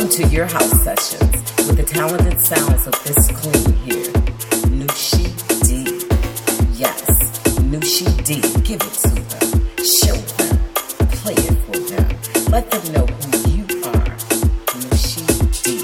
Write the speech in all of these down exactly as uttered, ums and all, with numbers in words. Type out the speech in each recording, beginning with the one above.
Welcome to your house sessions with the talented sounds of this queen here, Noushii D. Yes, Noushii D. Give it to them, show them, play it for them, let them know who you are, Noushii D.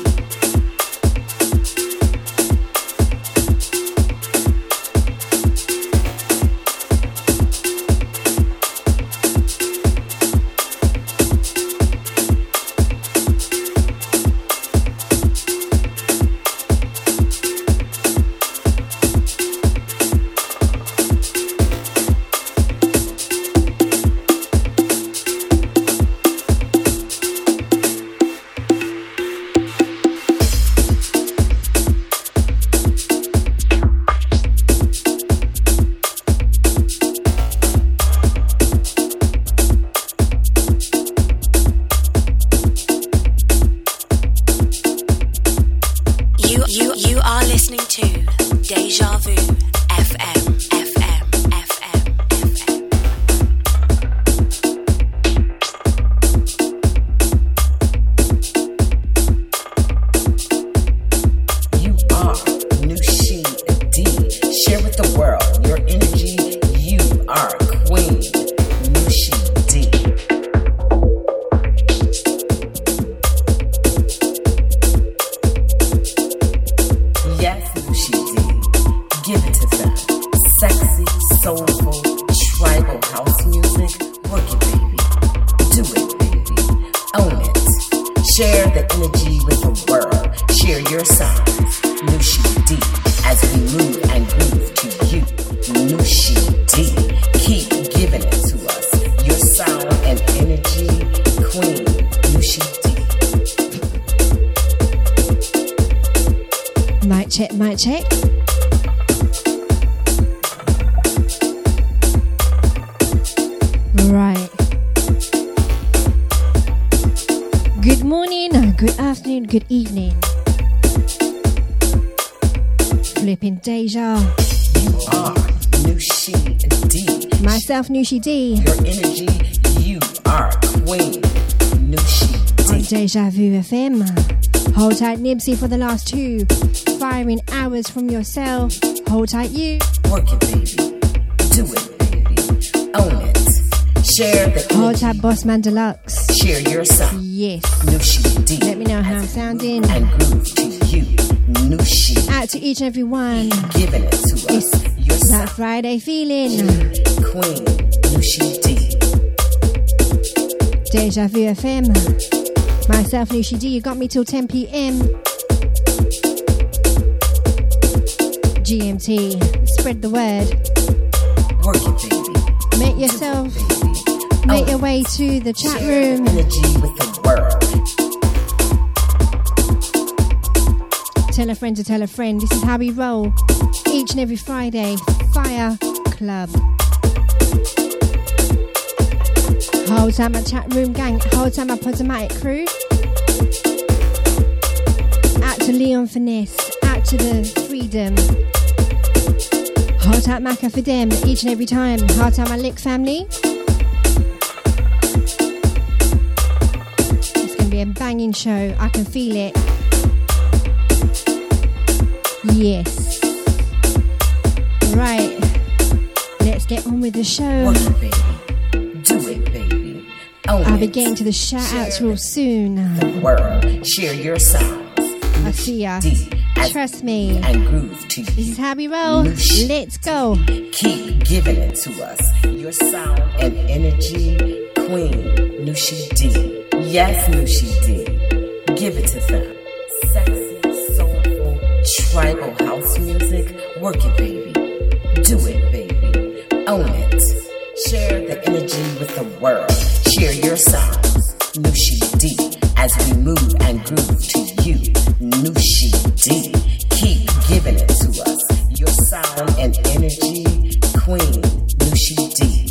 Your energy, you are queen. Noushii D. On Deja Vu F M. Hold tight, Nibsy, for the last two. Firing hours from yourself. Hold tight, you. Work it, baby. Do it, baby. Own it. Share the. Hold tight, Bossman Deluxe. Share yourself. Yes. Noushii D. Let me know how I'm sounding. And groove to you, Noushii. Out to each and every one. Giving it to us. It's yourself. That Friday feeling. Queen, Noushii D. Deja Vu F M. Myself, Noushii D. You got me till ten p.m. G M T. Spread the word. Work it, baby. Make yourself. Baby. Make oh, your way to the chat room. Energy with the world. Tell a friend to tell a friend. This is how we roll. Each and every Friday. Fire Club. Whole time my chat room gang, whole time my Podomatic crew. Out to Leon Finesse, out to the Freedom. Whole time Macca for them, each and every time. Whole time my Lick family. It's going to be a banging show, I can feel it. Yes. Right, let's get on with the show. Do it, baby. Own I'll it. Be getting to the shout-outs real soon. The world, share your sounds. I see ya. D. Trust me. And groove to you. This is how we roll. Noushii. Let's go. Keep giving it to us. Your sound and energy, queen, Noushii D. Yes, Noushii D. Give it to them. Sexy, soulful, tribal house music. Work it, baby. Do it, baby. Own it. Share the energy with the world. Share your sounds, Noushii D. As we move and groove to you, Noushii D. Keep giving it to us. Your sound and energy, queen, Noushii D.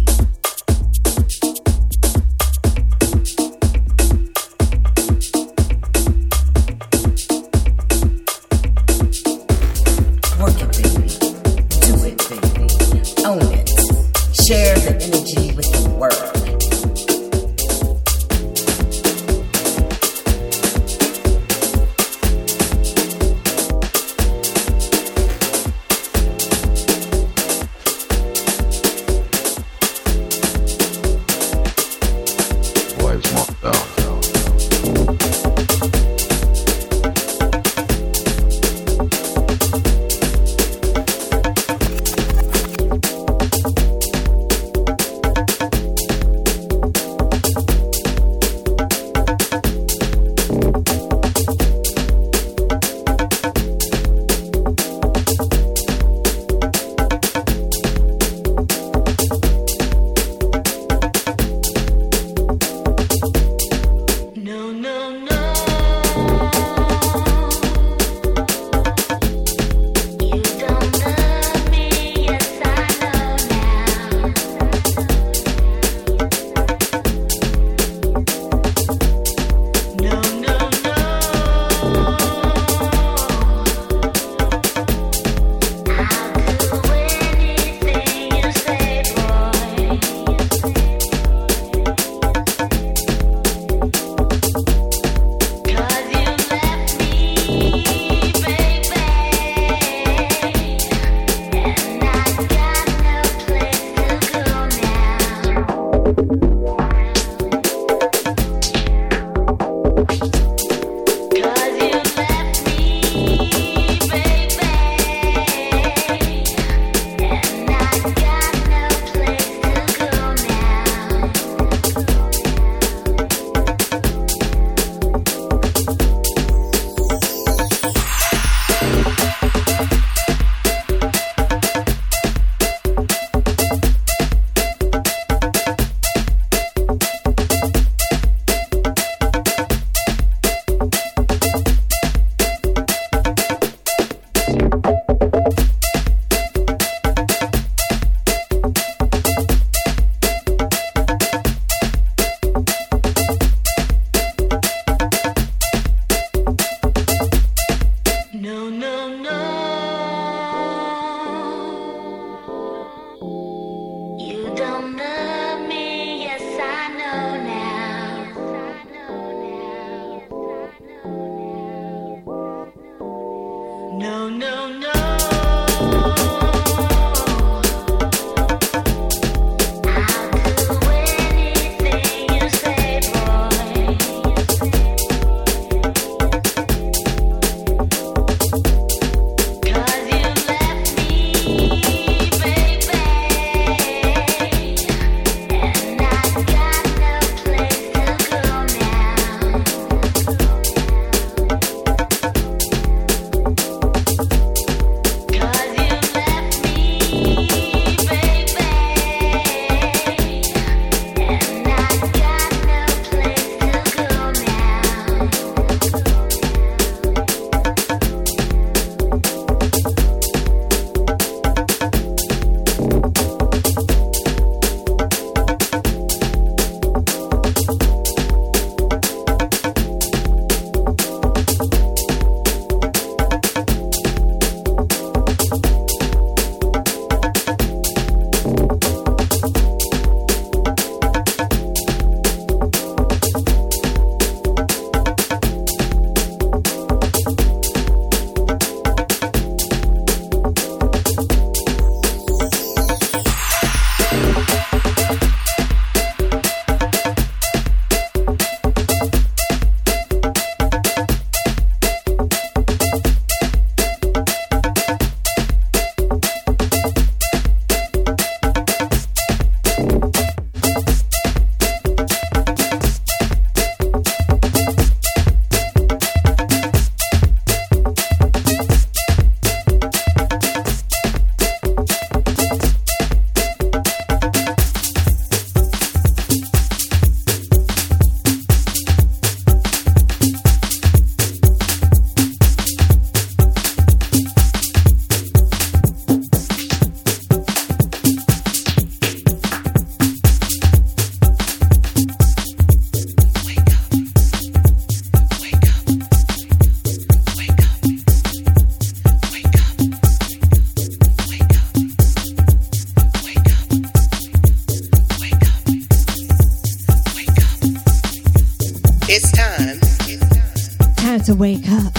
to wake up.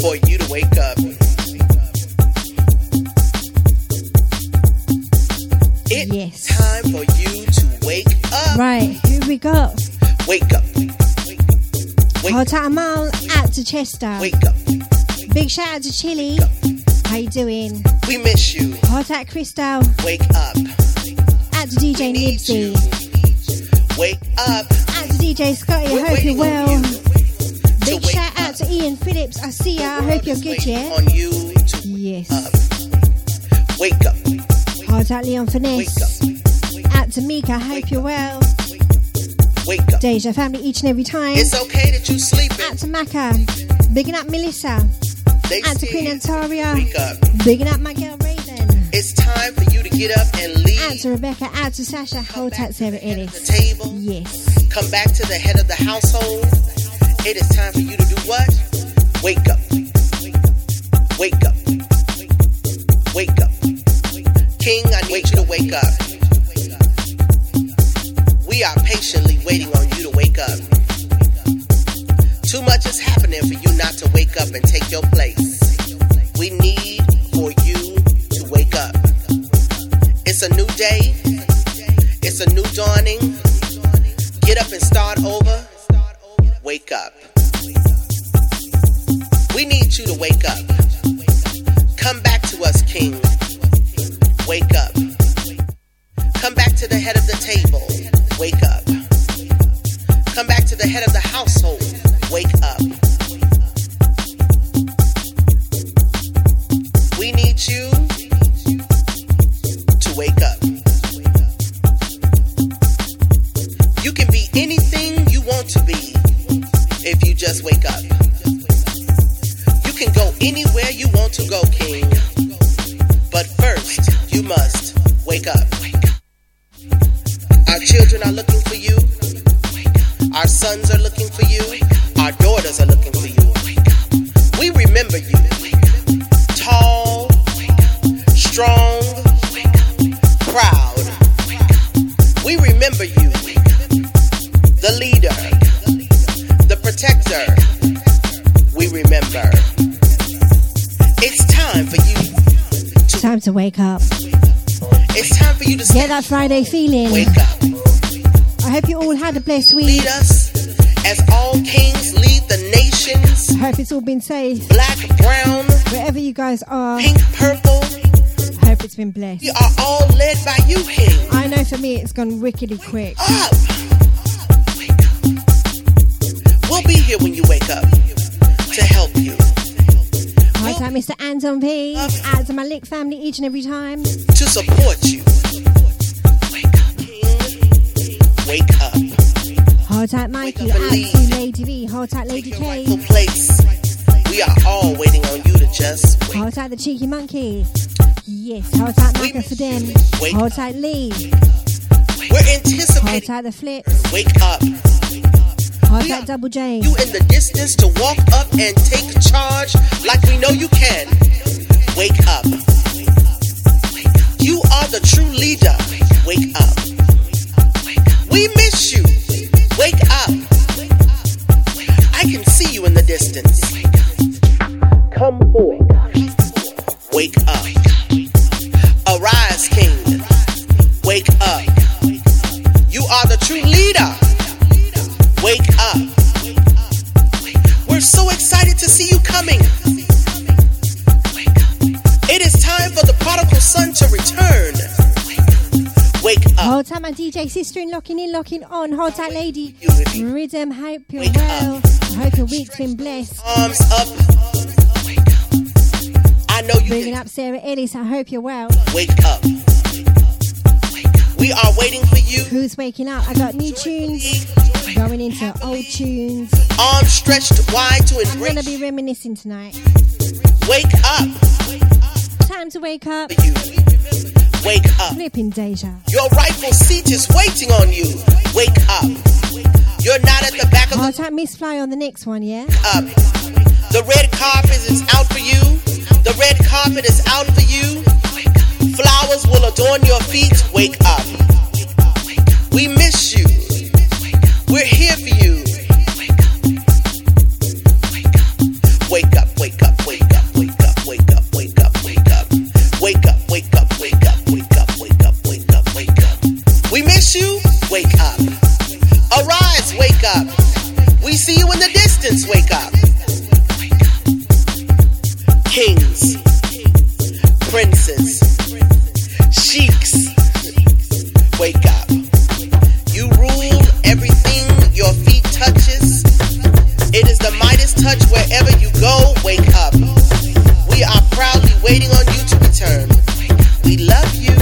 For you to wake up. It's yes. time for you to wake up. Right, here we go. Wake up. Whole time out to Chester. Wake up. Big shout out to Chili. How you doing? We miss you. Hot at Crystal. Wake up. At to D J Nibsy. Wake up. At to D J Scotty. I hope you're well. You Big shout out up. To Ian Phillips. I see ya. I hope you're good, yeah? On you to yes. Up. Wake up. Hot at Leon Finesse. Wake up. At to Mika. I hope you're well. Wake up. Deja family each and every time. It's okay that you sleep. At to Maka. Bigging up Melissa. Out to Queen Antaria. Bigging up my girl Raven. It's time for you to get up and leave. Out to Rebecca. Out to Sasha. Hold tight, Sarah Ellis. Yes. Come back to the head of the household. It is time for you to do what? Wake up. Wake up. Wake up. King, I need you to wake up. We are patiently waiting on you to wake up. Too much is happening for you not to wake up and take your place. We need for you to wake up. It's a new day. It's a new dawning. Get up and start over. Wake up. We need you to wake up. Come back to us, King. Wake up. Come back to the head of the table. Wake up. Come back to the head of the household. Wake up. We need you to wake up. You can be anything you want to be if you just wake up. You can go anywhere you want to go, King. But first, you must wake up. Our children are looking for you. Our sons are looking for you. Our daughters are looking for you. We remember you. Tall, strong, proud. We remember you. The leader, the protector. We remember. It's time for you. To time to wake up. It's time for you to get that Friday feeling. Wake up. I hope you all had a blessed week. Lead us. As all kings lead the nations. I hope it's all been safe. Black, brown. Wherever you guys are. Pink, purple. I hope it's been blessed. We are all led by you, King. I know for me it's gone wickedly quick. Up. We'll be here when you wake up to help you. Hi, time, Mister Anton P. Out to my Lick family each and every time. To support you. Wake up. King. Wake up. Hold tight, Mikey. Out to Lady V. Hold tight, Lady K. We are all waiting on you to just wake up. Hold tight, the cheeky monkey. Yes. Hold tight, Micah for them. Hold tight, Lee. We're anticipating. Hold tight, the flips. Wake up. Hold tight, Double J. You in the distance to walk up and take charge like we know you can. Wake up. You are the true leader. Wake up. We miss you. Wake up. I can see you in the distance. Come forth. Wake up. Arise, King. Wake up. You are the true leader. Wake up. We're so excited to see you coming. It is time for the prodigal son to return. Wake up. Hold tight, my D J sister in locking in, locking on. Hold tight, lady. Rhythm, hope you're wake well. Up. I hope your week's been blessed. Arms up. Wake up. I know you. Bringing up Sarah Ellis. I hope you're well. Wake up. We are waiting for you. Who's waking up? I got new tunes. Going into old tunes. Arms stretched wide to embrace. I'm gonna be reminiscing tonight. Wake up. Time to wake up. Wake up. Flipping Deja. Your rightful seat is waiting on you. Wake up. You're not at the back of the... I'll type Miss Fly on the next one, yeah? Up. The red carpet is out for you. The red carpet is out for you. Flowers will adorn your feet. Wake up. We miss you. We're here for you. Resistance, wake up. Kings, princes, sheiks, wake up. You rule everything your feet touches. It is the Midas touch wherever you go, wake up. We are proudly waiting on you to return. We love you.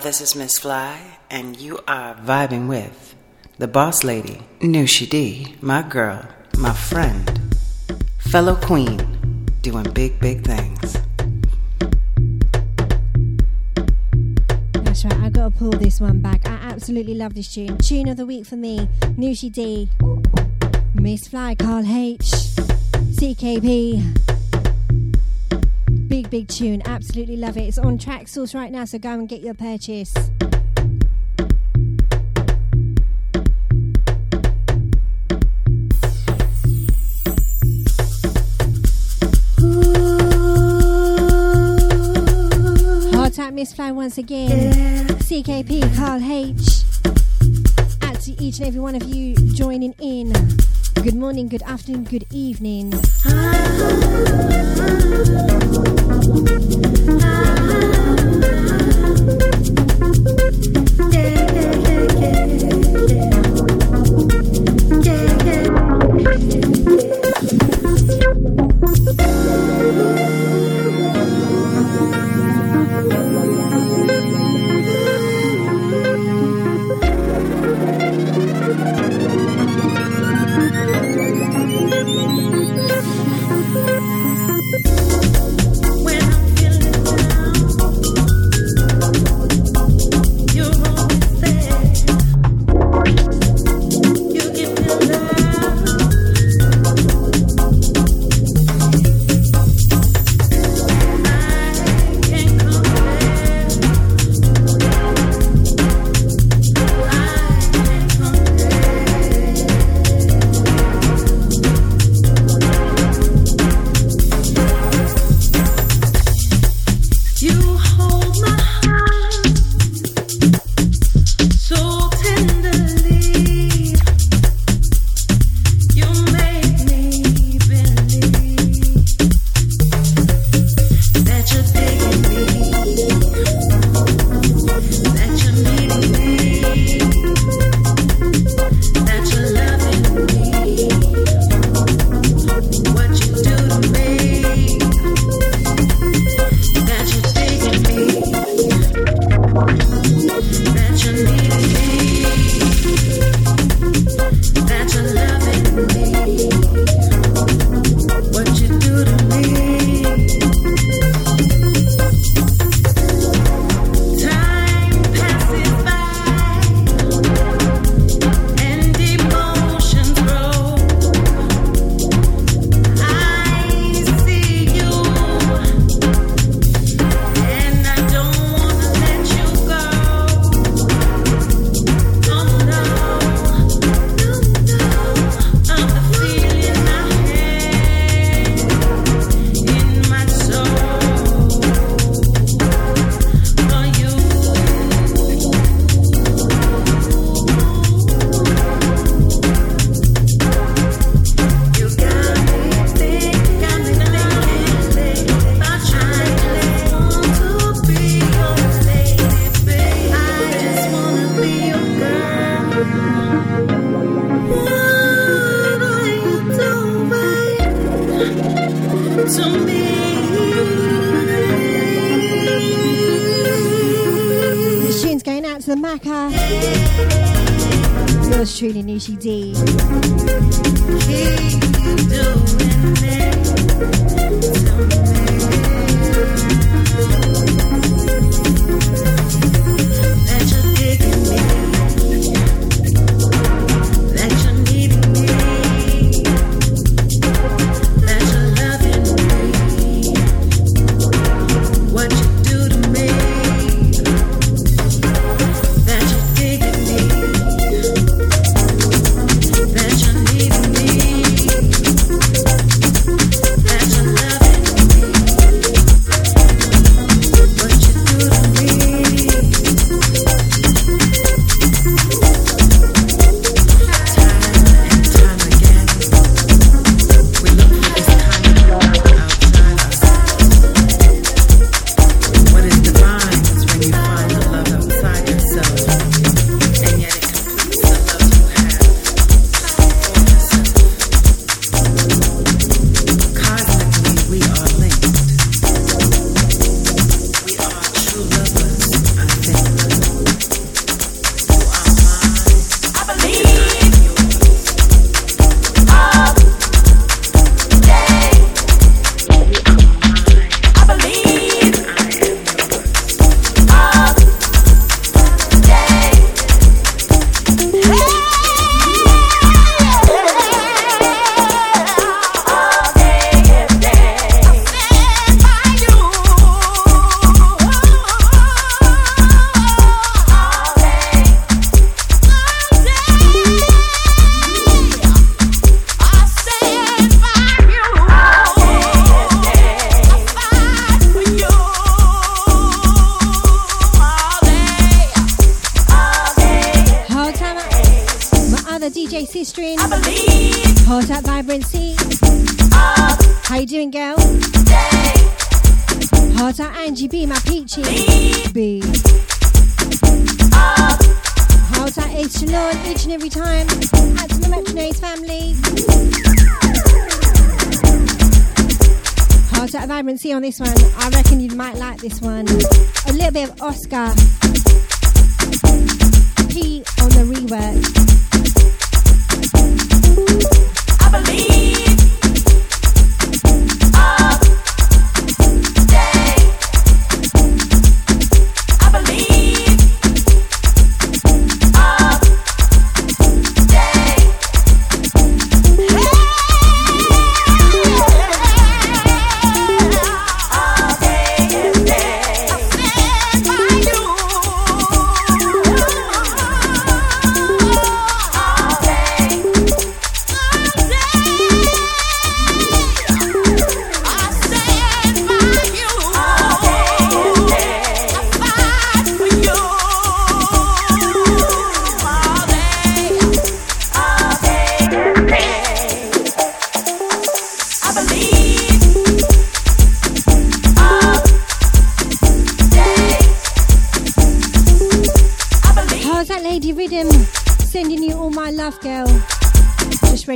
This is Miss Fly, and you are vibing with the boss lady, Noushii D, my girl, my friend, fellow queen, doing big, big things. That's right, I gotta pull this one back. I absolutely love this tune. Tune of the week for me, Noushii D, Miss Fly, Carl H, C K P. Big, big tune. Absolutely love it. It's on Track Source right now, so go and get your purchase. Hard tap Miss Fly once again. Yeah. C K P, Carl H. Out to each and every one of you joining in. Good morning, good afternoon, good evening. Yeah. the Maca. Yours truly, Noushii D. On this one, I reckon you might like this one. A little bit of Oscar P on the rework. I believe.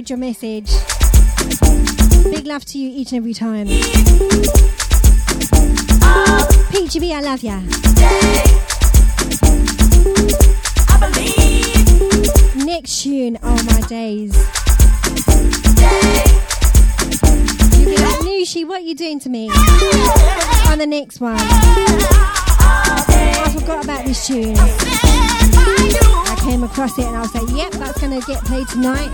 Your message. Big love to you each and every time. Pitchy B, I love ya. Next tune, oh my days. You'll be like, Noushii, what are you doing to me? On the next one. I forgot about this tune. I came across it and I was like, yep, that's gonna get played tonight.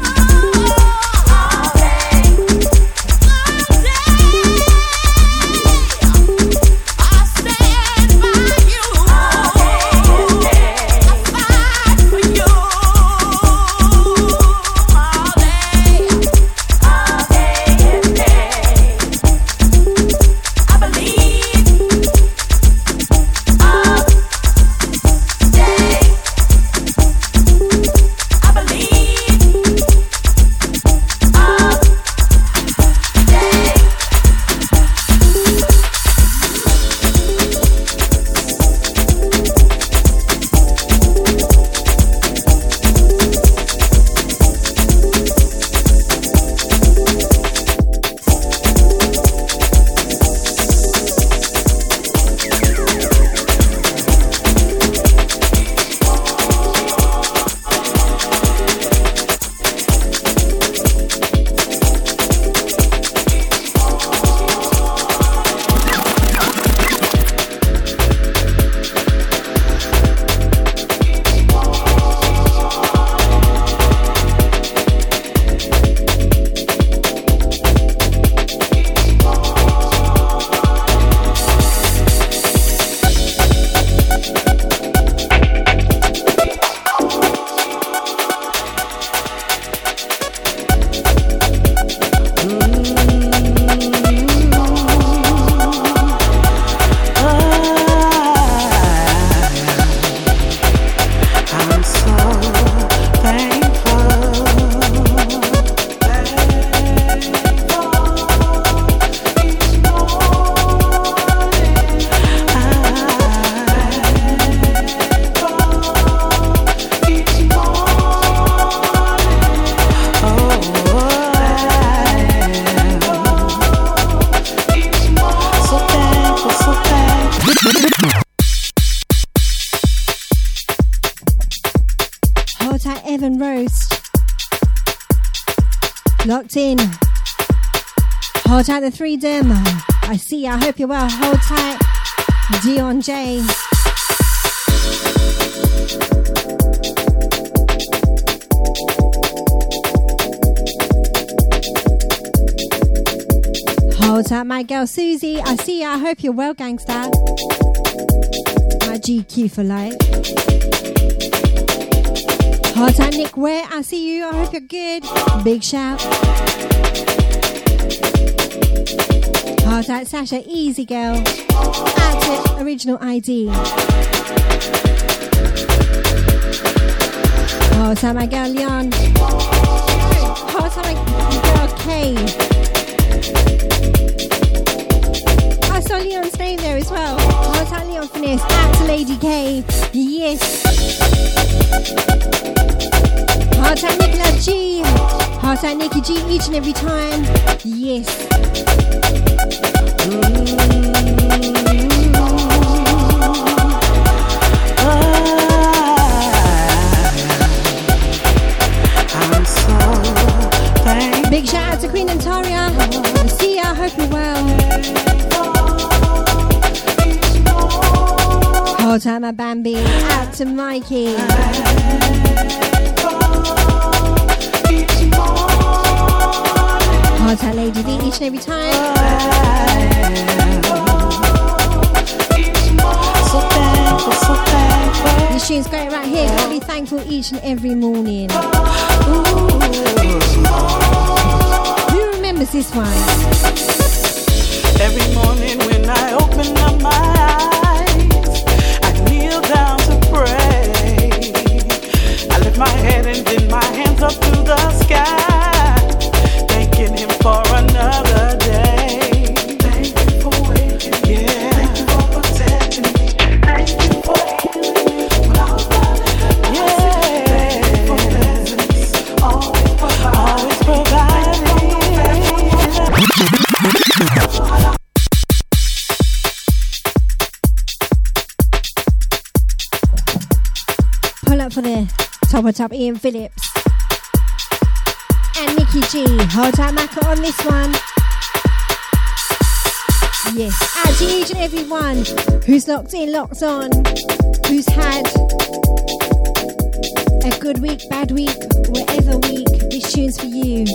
and roast. Locked in. Hold tight, the three dim. I see you. I hope you're well. Hold tight, Dion J. Hold tight, my girl Susie. I see you. I hope you're well, gangster. My G Q for life. Hard time, Nick Ware. I see you. I hope you're good. Big shout. Hard time, Sasha. Easy girl. At it. Original I D. Hard time, my girl Leon. Hard time, my girl K. I saw Leon's name there as well. Hard time, Leon Finesse. At Lady K. Yes. Heart at Nicola G. Heart at Nikki G each and every time. Yes. Mm-hmm. Oh, I'm so thankful. Big shout out to Queen Antaria. See ya, hope you're well. Heart at my Bambi. Out to Mikey. Hard time, Lady D, each and every time. So thankful, so thankful. This tune's great right here. I'll be thankful each and every morning. Ooh. Who remembers this one? Every morning when I open up my eyes, I kneel down to pray. I lift my head and then my hands up to the sky. For another day. Thank you for waking me. Yeah. Thank you for protecting me. Thank you for healing me. Yeah. Thank you for presence. Always providing. Always providing. Pull up for the top of top Ian Phillips. And Nikki G. Hold tight, Macca, on this one. Yes, out to each and every one who's locked in, locked on, who's had a good week, bad week, whatever week, this tune's for you.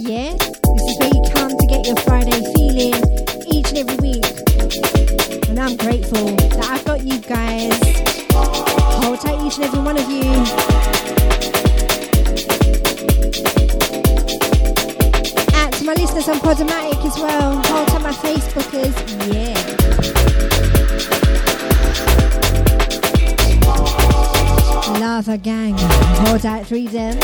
Yeah? This is where you come to get your Friday feeling each and every week. And I'm grateful that I've got you guys. Hold tight, each and every one of you. My listeners on Podomatic as well. Hold on, my Facebookers. Yeah. Lava gang. Hold out three them.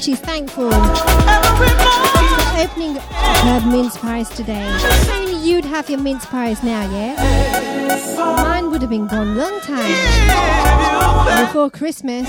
saying she's thankful for opening her mince pies today. If only you'd have your mince pies now, yeah? Mine would have been gone long time before Christmas.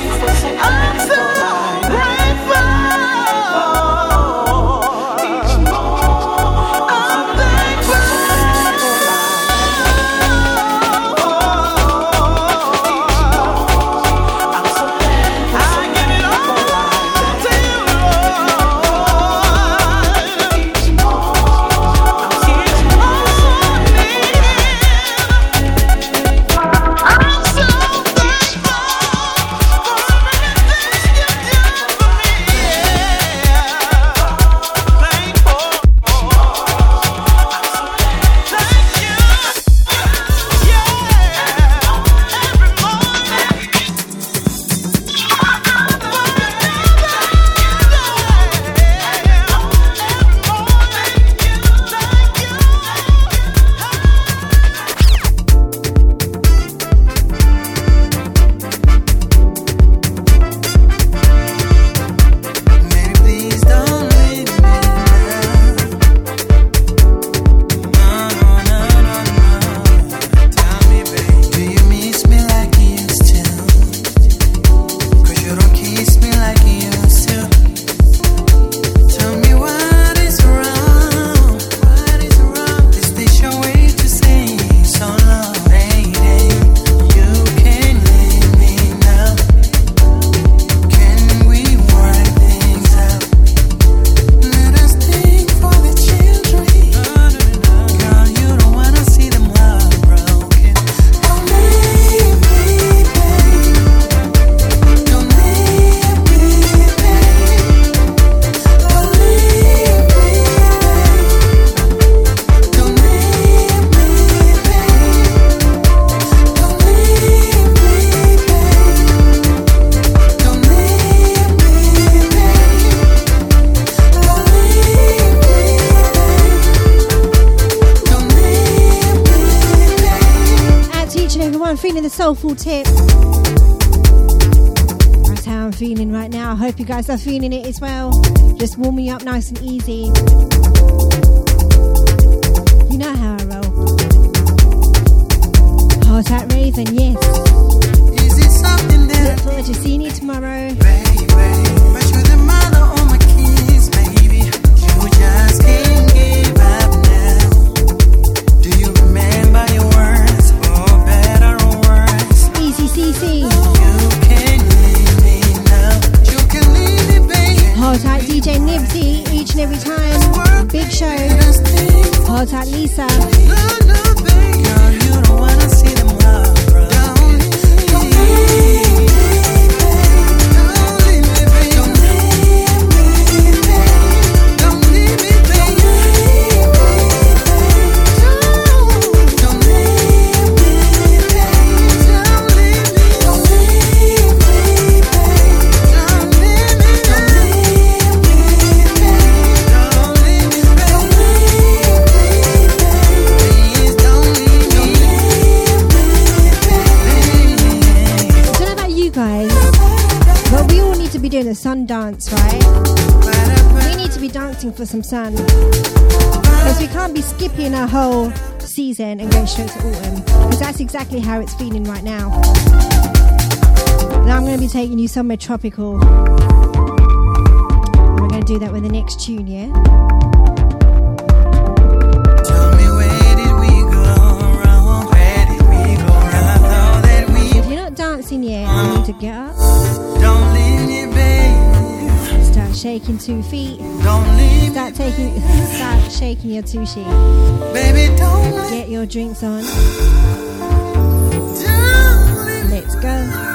Soulful tip. That's how I'm feeling right now. I hope you guys are feeling it as well. Just warming up nice and easy. You know how I roll. Hot at Raven, yes. Is it something that look forward to seeing you tomorrow. Baby, but you're the mother on my kids, baby. You just can't give up now. Do you remember your words? C C. Hold out D J Nibsy each and every time. Big show. Hold out Lisa. Girl, you don't wanna see them love, bro. Don't leave me. Doing a sun dance, right? We need to be dancing for some sun, because we can't be skipping our whole season and going straight to autumn, because that's exactly how it's feeling right now. Now I'm going to be taking you somewhere tropical. We're going to do that with the next tune, yeah? Tell me, where did we go wrong? Where did we go wrong? I thought that we... If you're not dancing yet, you need to get up. Don't leave me, babe. Start shaking two feet. Don't leave. Start taking. Me, start shaking your two sheets. Baby, don't. Get your drinks on. Don't. Let's go.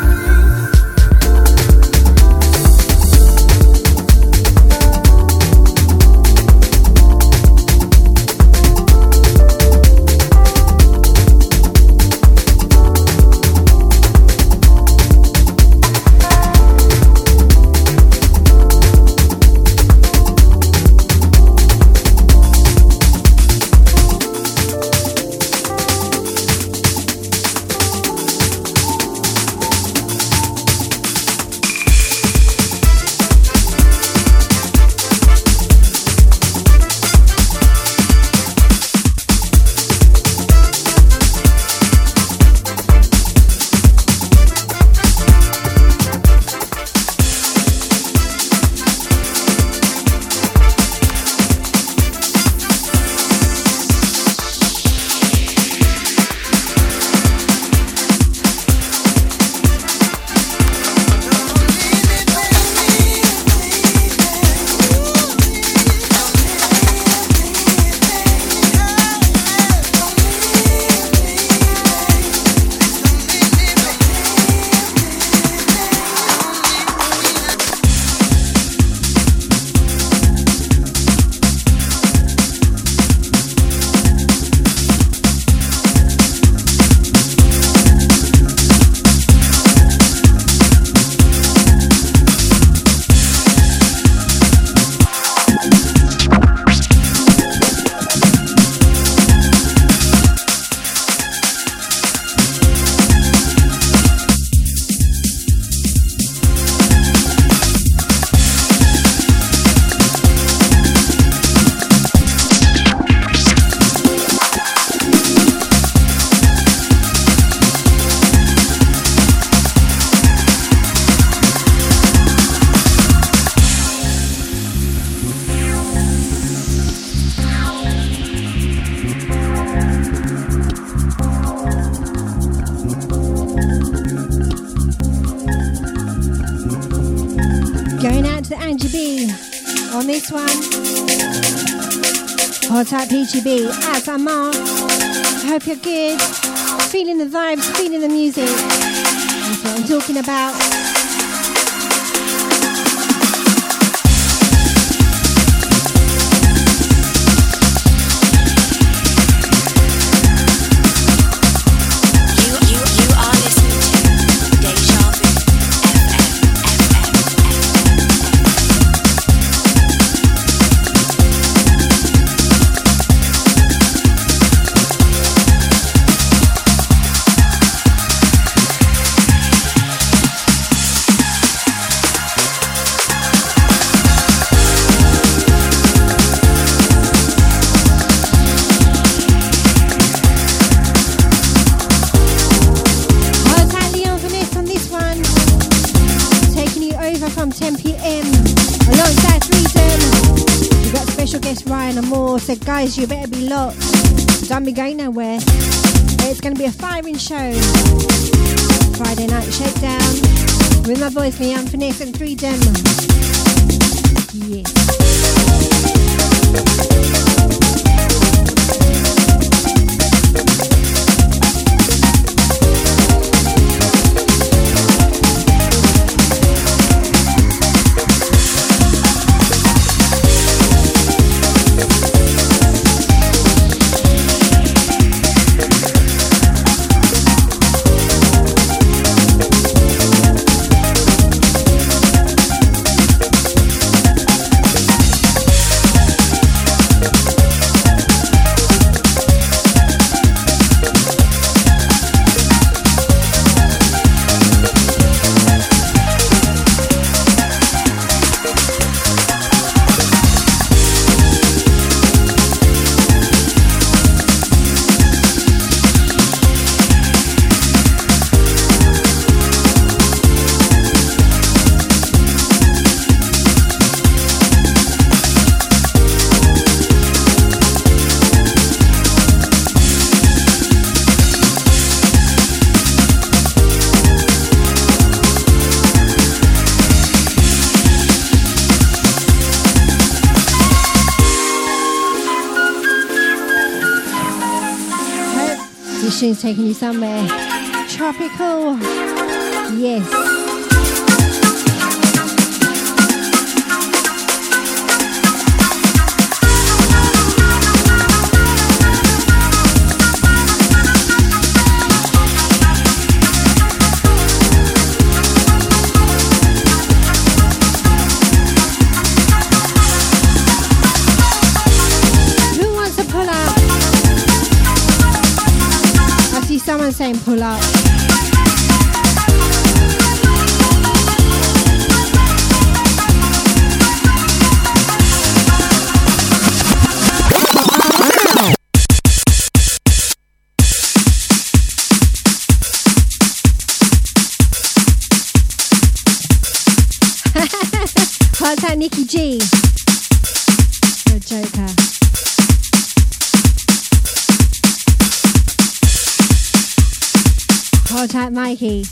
nine G B on this one. Or type P G B as I'm on. I hope you're good. Feeling the vibes, feeling the music. That's what I'm talking about. Said, guys, you better be locked. Don't be going nowhere. It's going to be a firing show. Friday night shakedown with my boys, Leon Finesse and Three Dem. Yeah. She's taking you somewhere tropical. Yes. Someone's saying pull up. What's that, Nikki G? You're a joker. Hold tight, Mikey.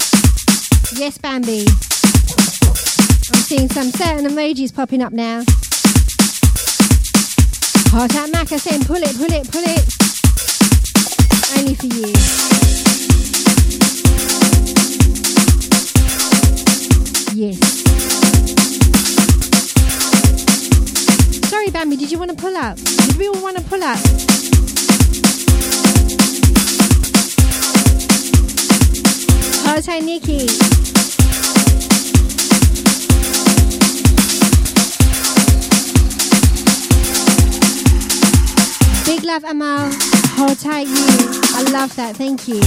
Yes, Bambi. I'm seeing some certain emojis popping up now. Hold tight, Mac. I said, pull it, pull it, pull it. Only for you. Yes. Sorry, Bambi. Did you want to pull up? Did we all want to pull up? Oh, hi, Nikki. Big love, Amal. Hold tight, you. I love that. Thank you.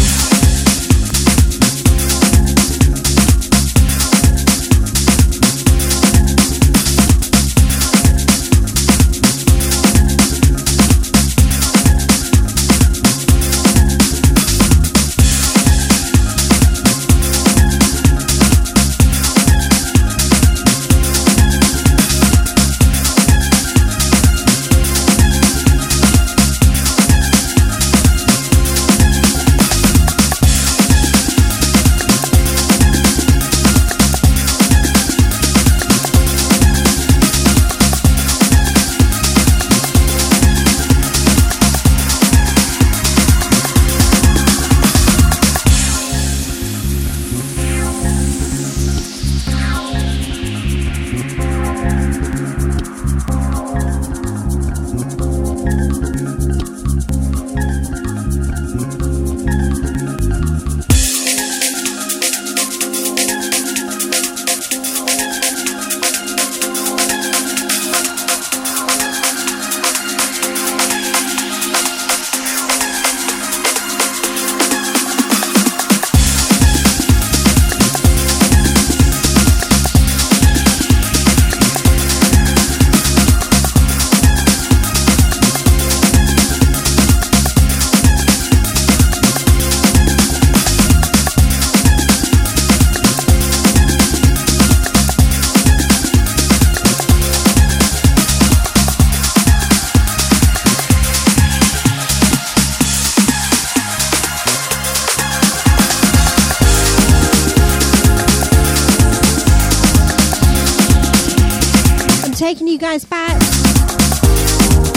taking you guys back.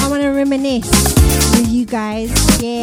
I want to reminisce with you guys. Yeah.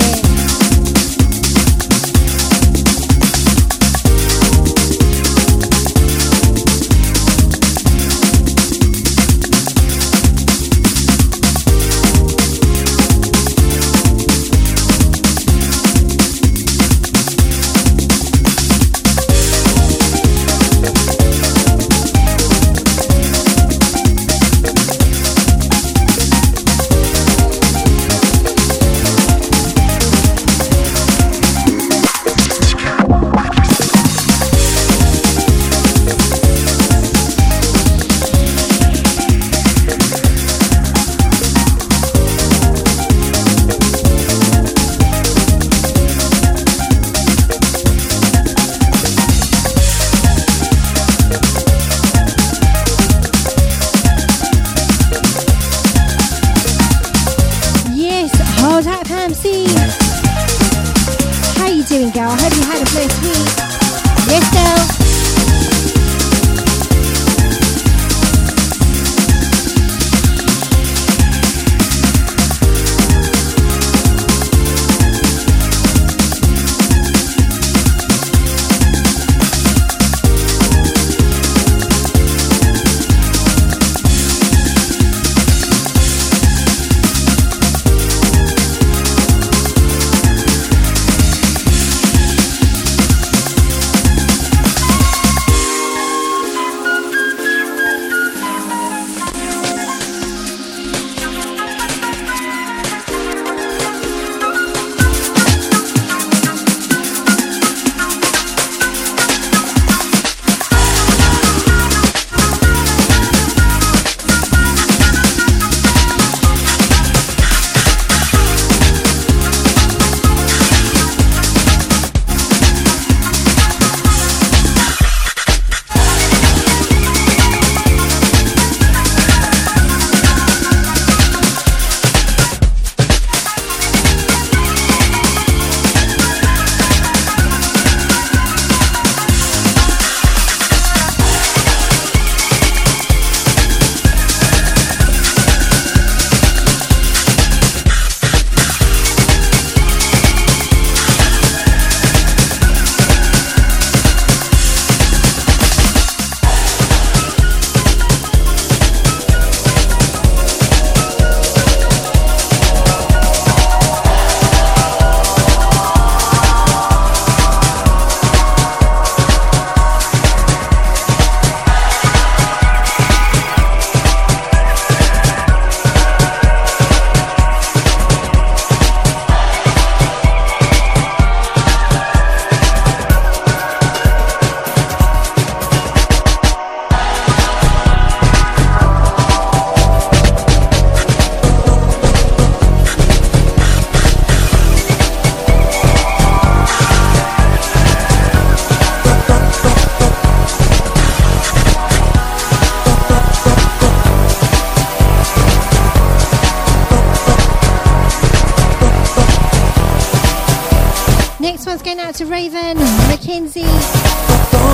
To Raven, Mackenzie,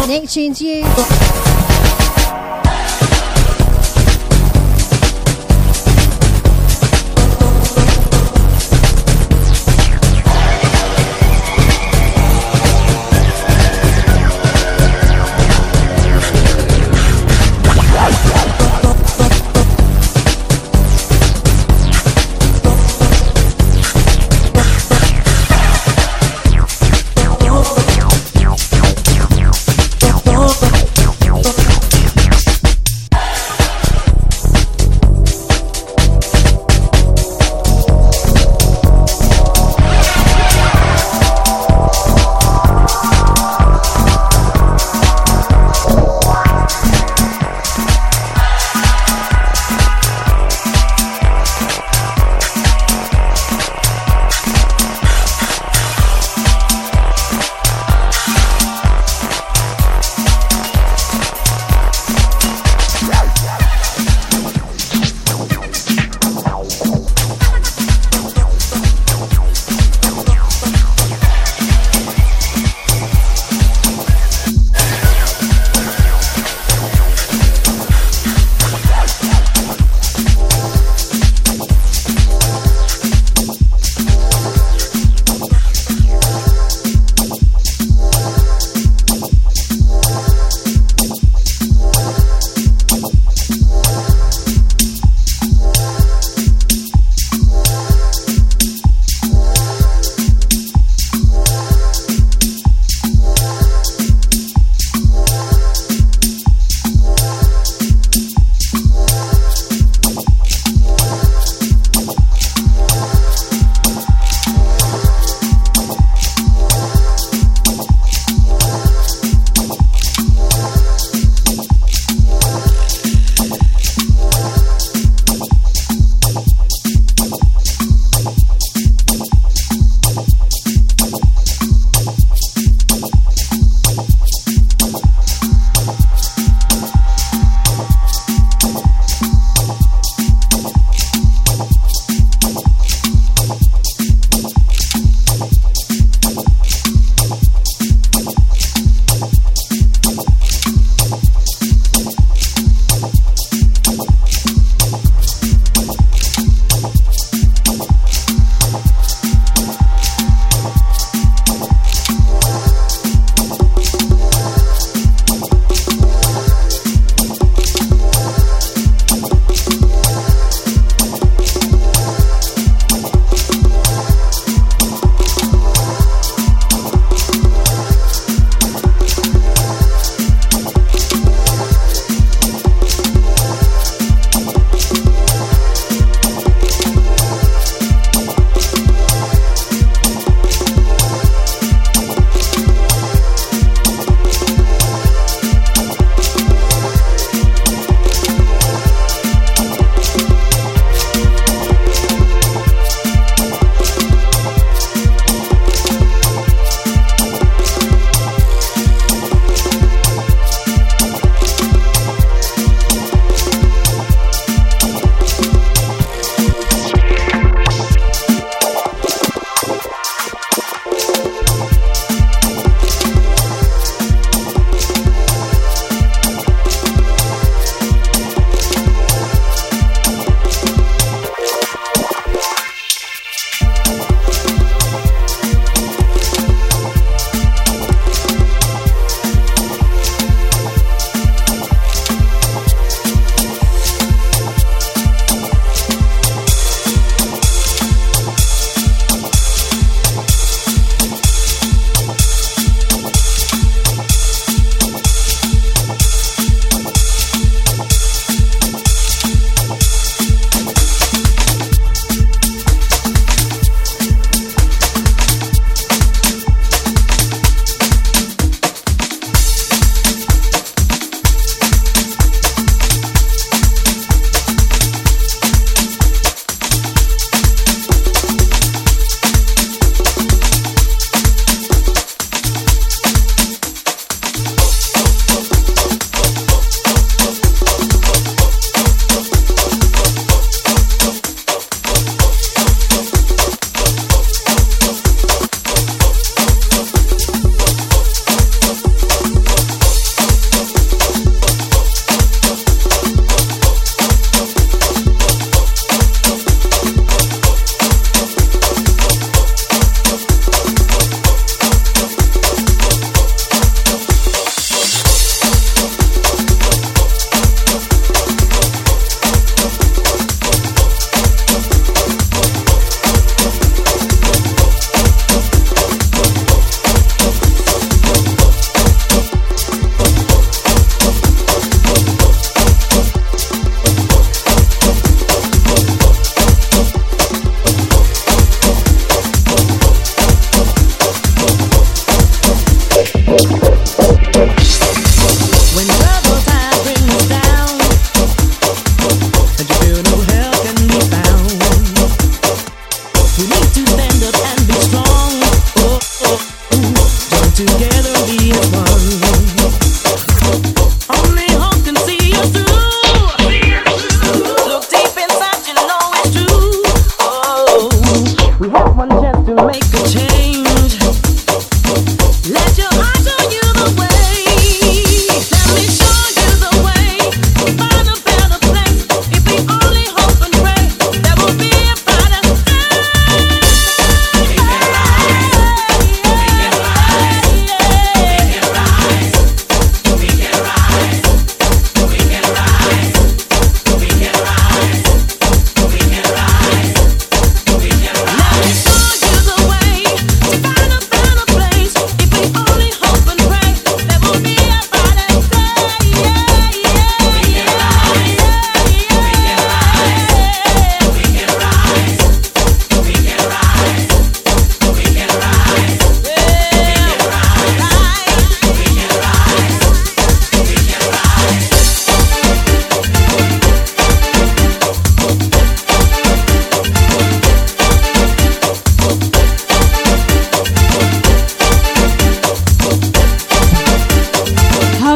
Nicktunes, you.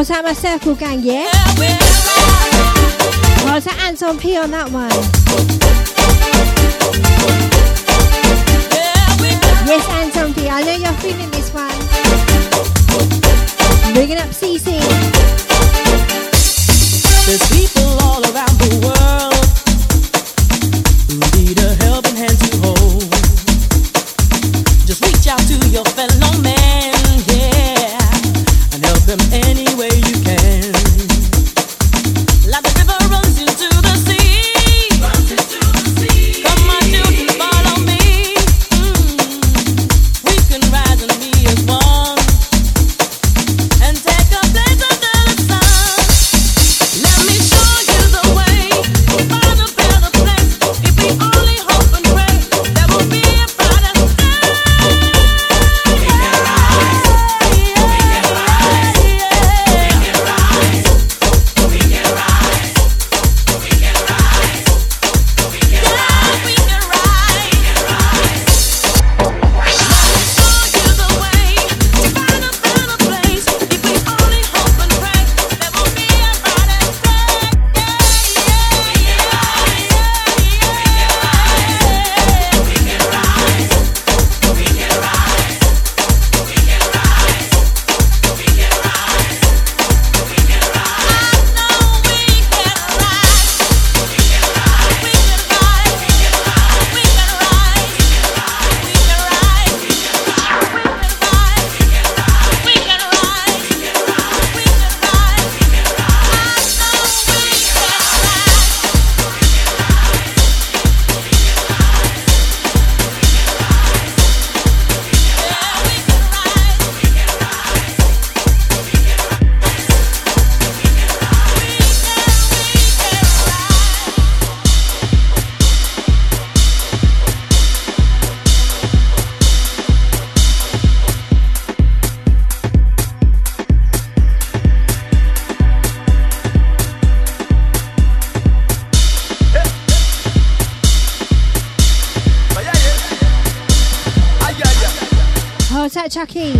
Shouts out my circle gang, yeah? Shouts out Anton P on that one. Yes, Anton P, I know you're feeling this one. Bringing up C C. There's people all around the world who need a helping hand to hold. Just reach out to your fellow man, yeah, and help them any way you can. Like the river runs into the sea, runs into the sea. Come on, children, follow me. Mm. We can rise and be as one, and take a place under the sun. Let me show you the way. We'll find a better place if we only hope and pray. There will be a brighter sky. We can rise. We can rise. We can rise. We can rise. We can rise. We can rise. We can rise. Show you the way to find a better place. If we only hope and pray, there will be a brighter sky. We can rise. We can rise. We can rise. We can rise. We can rise. We can rise. We can rise. I know we can rise. We can rise. We can rise. We can rise. We can rise. We can rise. We can rise. We can rise. We can rise. We can rise. We can rise. We can rise. We can rise. We can rise. I know we can rise. Yeah, we can rise. We can rise. We can, we can rise. Hot out Chucky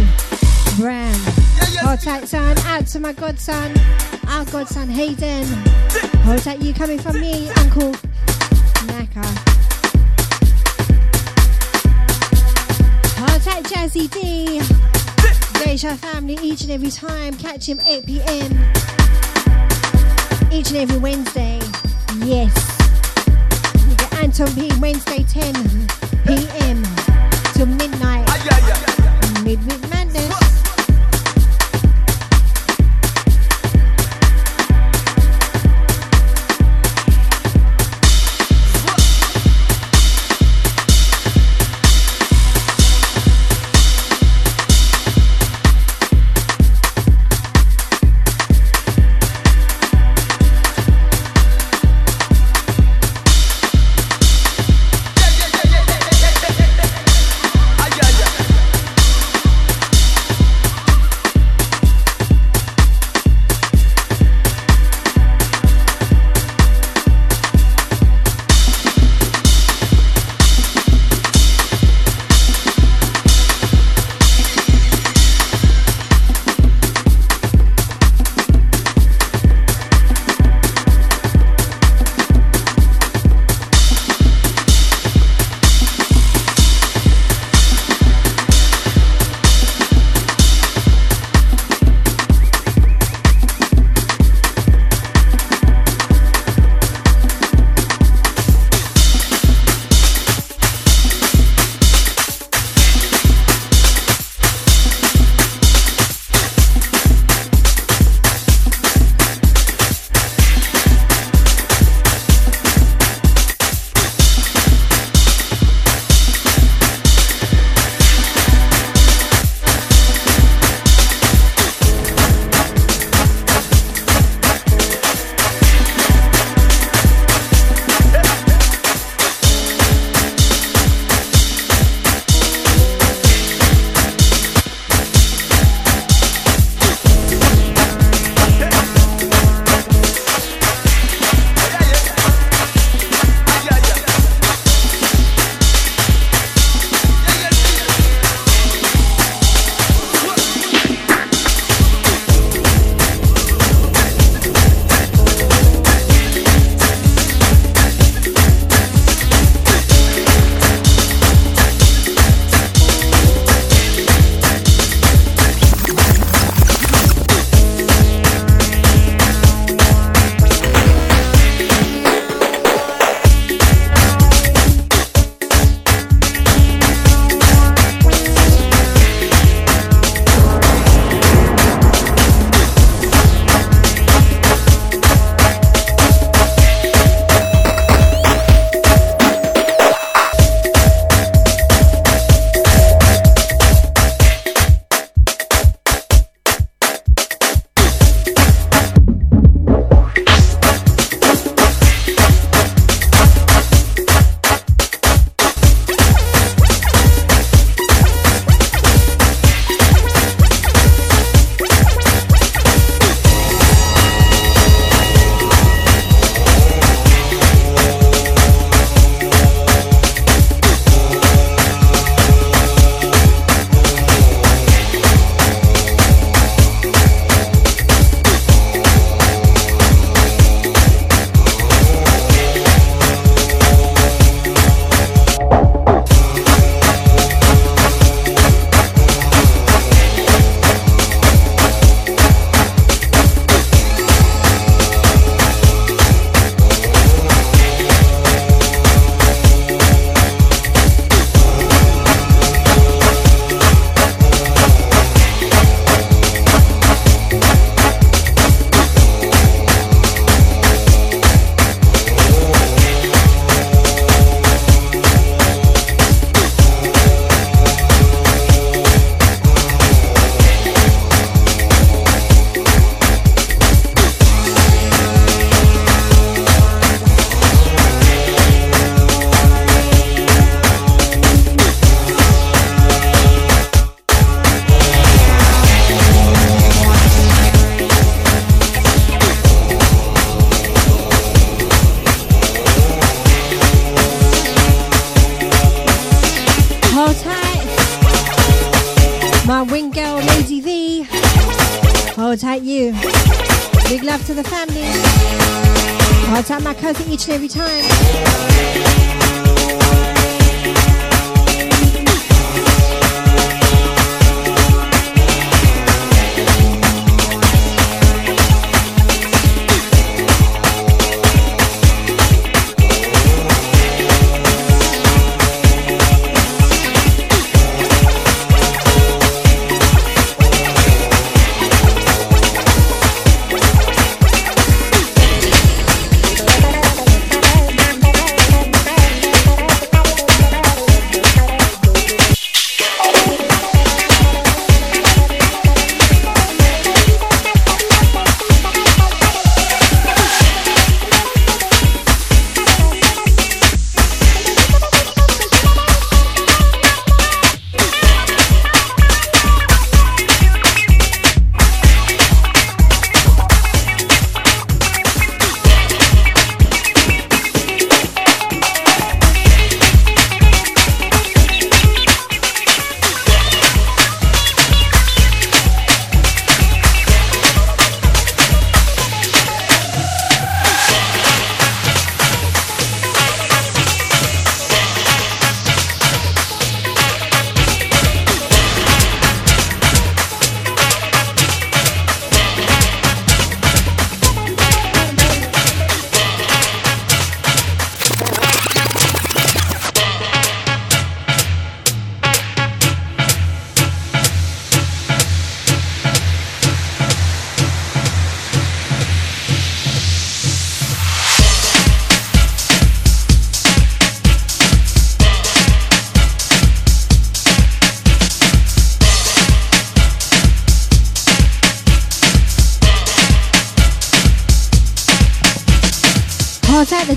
Brown. Hot out son. Out to my godson. Our godson Hayden. Hot out you coming from me, Uncle Naka. Hot out Jazzy D. Deja family each and every time. Catch him eight p.m. each and every Wednesday. Yes. You get Anton P Wednesday ten p.m. to midnight. Midweek Madness. about you. Big love to the family. I'll tell my cousin each and every time.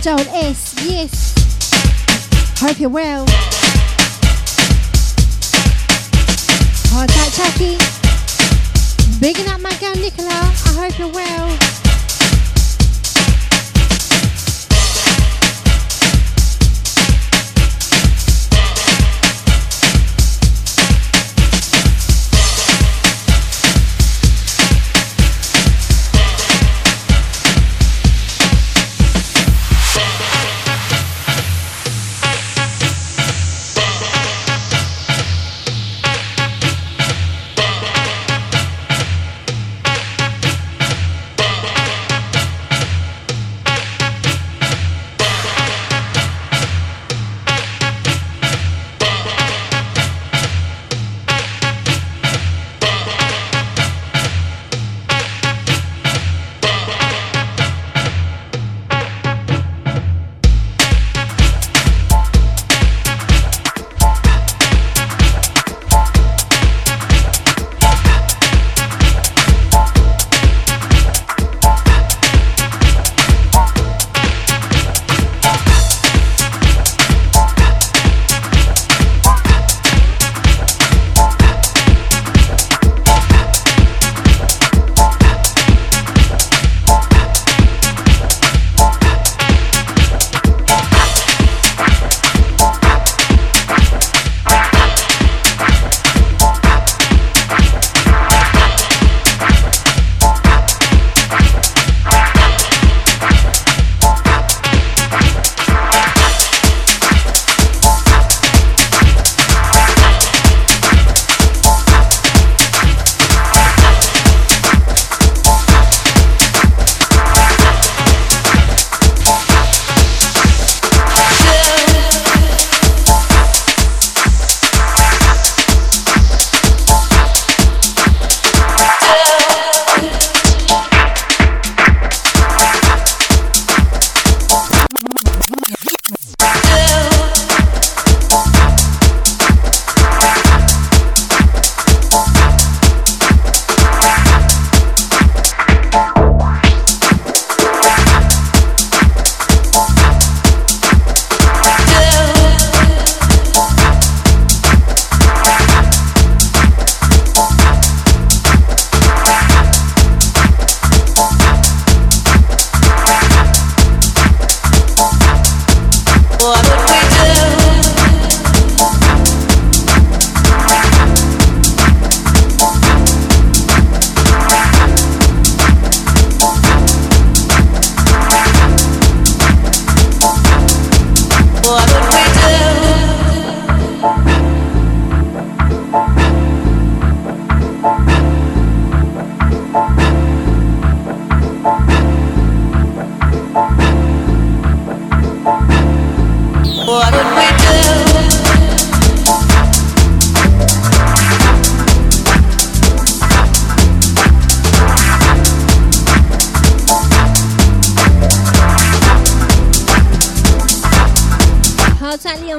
Joel S, yes. Hope you're well. Hard tight Chucky. Bigging up my girl Nicola. I hope you're well.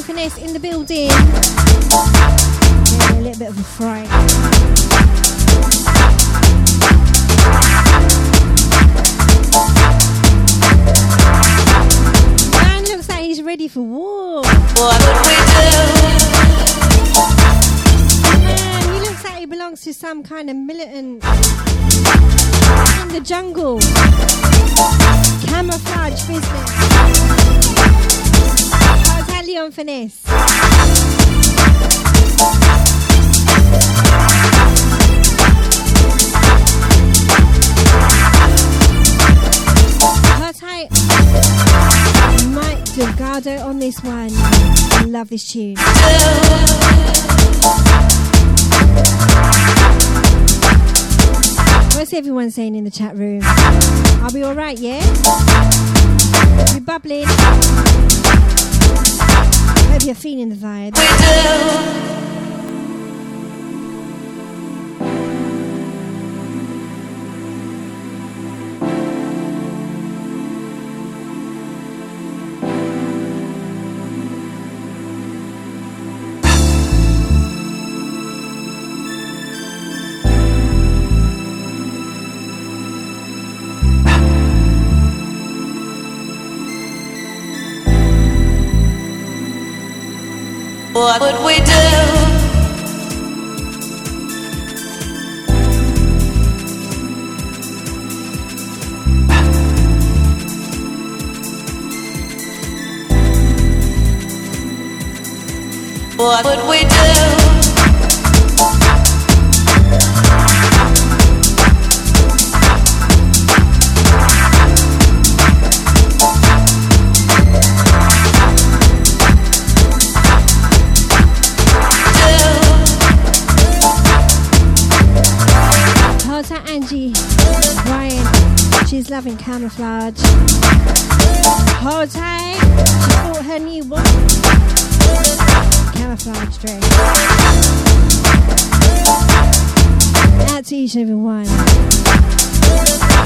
Finesse in the building. Yeah, a little bit of a fright. Man looks like he's ready for war. What would we do? Man, he looks like he belongs to some kind of militant in the jungle. Camouflage business. How's that Leon Finesse? Her tight. Mike Delgado on this one. I love this tune. What's everyone saying in the chat room? Are we alright, yeah? We're bubbling. Hope you're feeling the vibe. What would we do? What would we do? She's loving camouflage. Hold tight. She bought her new one. Camouflage dress. Out to each and every one.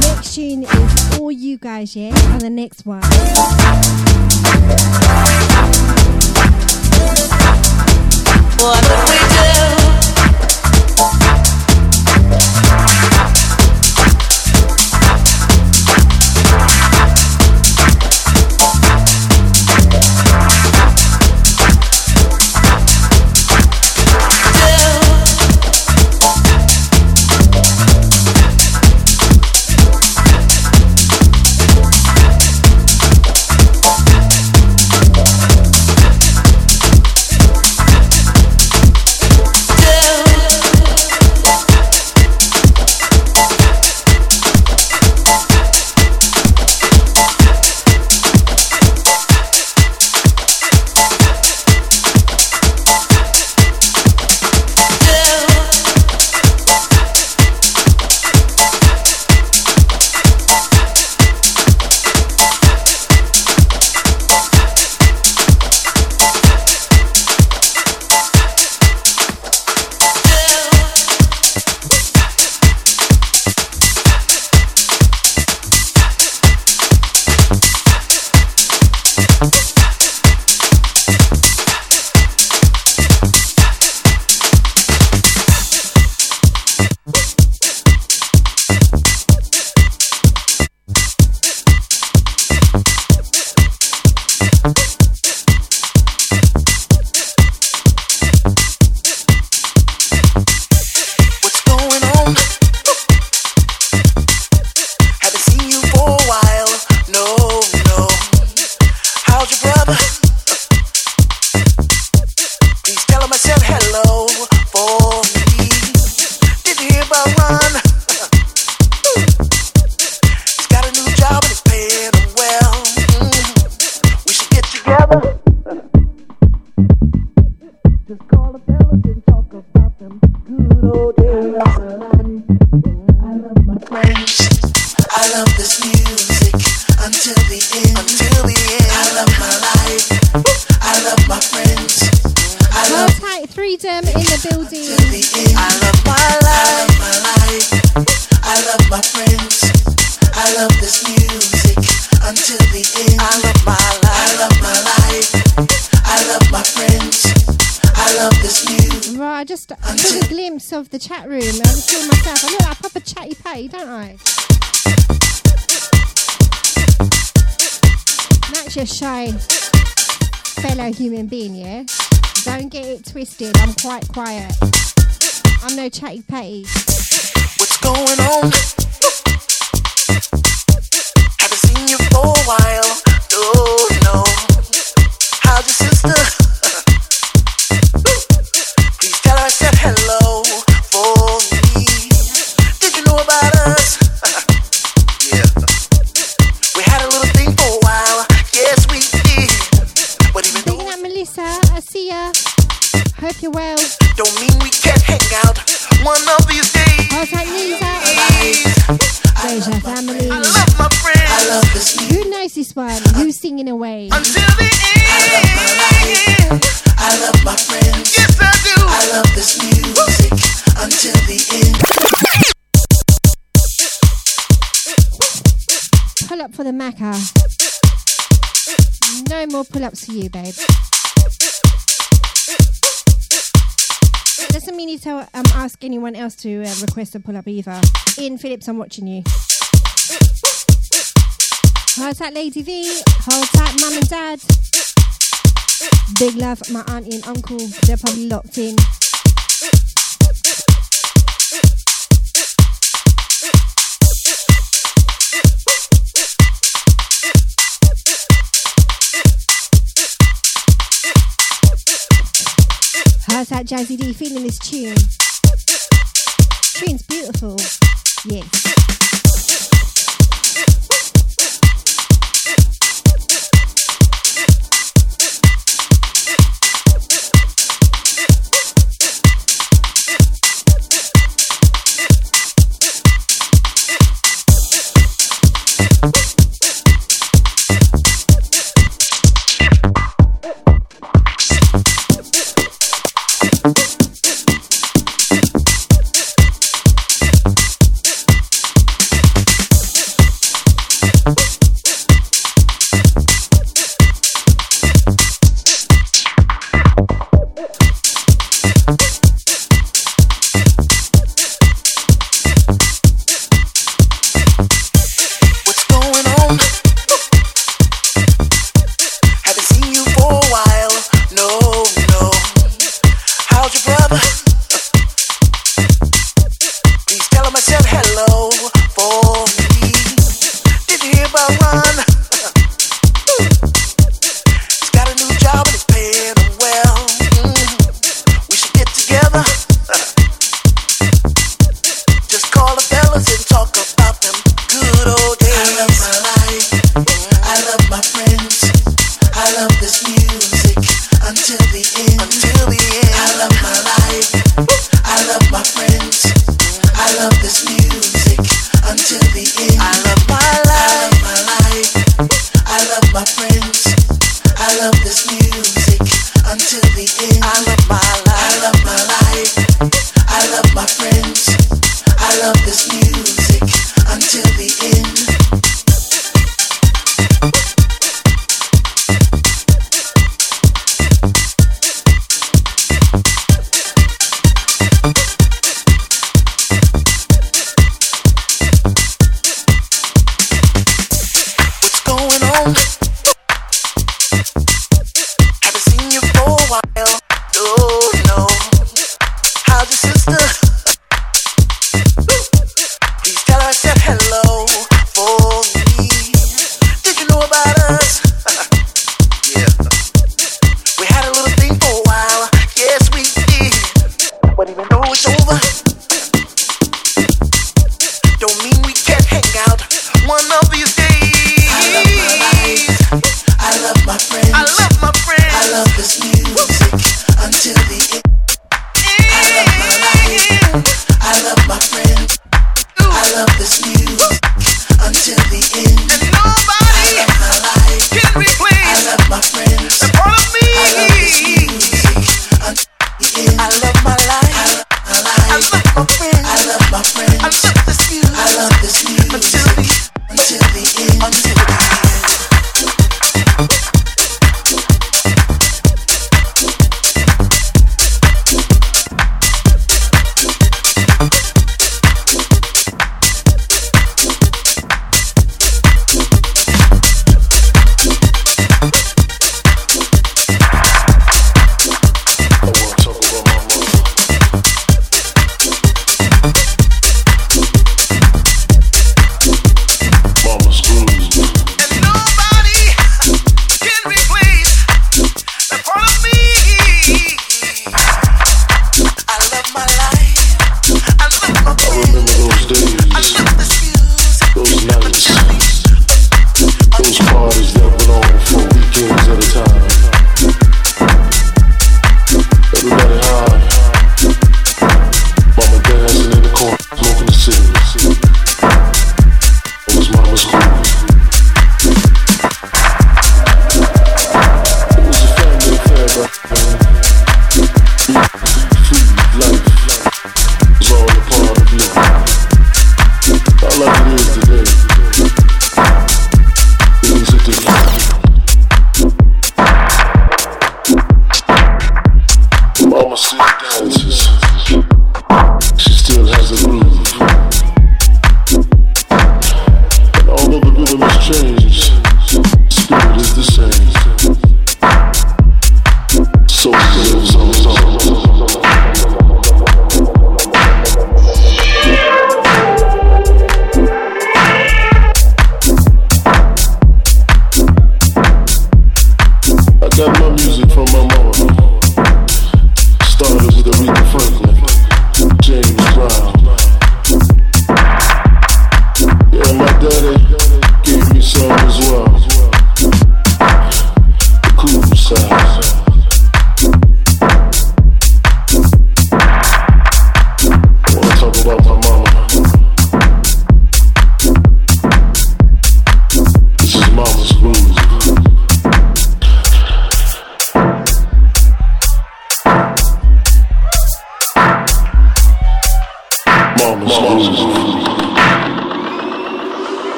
Next tune is all you guys, yeah? On the next one. What would we do? I love my I just I took a glimpse of the chat room. I was feeling myself. I look like a proper chatty patty, don't I? That's your show, fellow human being, yeah? Don't get it twisted. I'm quite quiet. I'm no chatty patty. What's going on? Haven't seen you for a while. Oh no. How's your sister? Please tell her I said hello for me. Did you know about us? Yeah. We had a little thing for a while. Yes, we did. But even though I'm Melissa, I see ya. Hope you're well. Don't mean we can't hang out one of these days. I'll take these out. Deja family. I love my friends. I love this. Who knows this one? Who's singing away? Until the end. I love my life. I love my friends. Yes, I do. I love this music until the end. Pull up for the Macca. No more pull-ups for you, babe. Doesn't mean you tell um ask anyone else to uh, request a pull-up either. Ian Phillips, I'm watching you. Hold tight, Lady V. Hold tight, Mum and Dad. Big love, my auntie and uncle, they're probably locked in. How's that, Jazzy D? Feeling this tune? Tune's beautiful. Yes.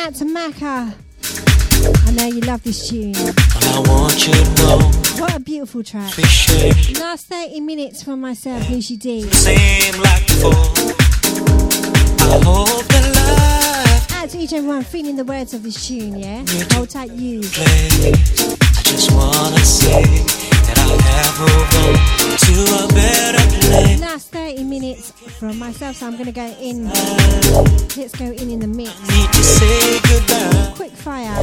out to Maka. I know you love this tune. I want you to know. What a beautiful track. Appreciate. Last thirty minutes for myself, Noushii D. Same like before. I hope that life. Out to each and everyone feeling the words of this tune, yeah? Hold tight, you. I just want to say that I have moved on to a better place. Last thirty minutes from myself, so I'm going to go in. Let's go in in the mix. Need to say goodbye. Quick fire.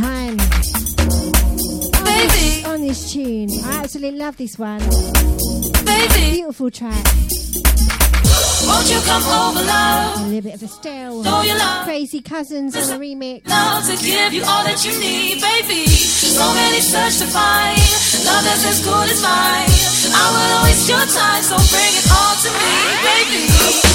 time. Baby. On this tune. I absolutely love this one. Baby. Beautiful track. Won't you come over, love? A little bit of a stale. Crazy Cousins on a remix. Love to give you all that you need, baby. So many search to find. Love that's as good as mine. I will waste your time, so bring it all to me, baby.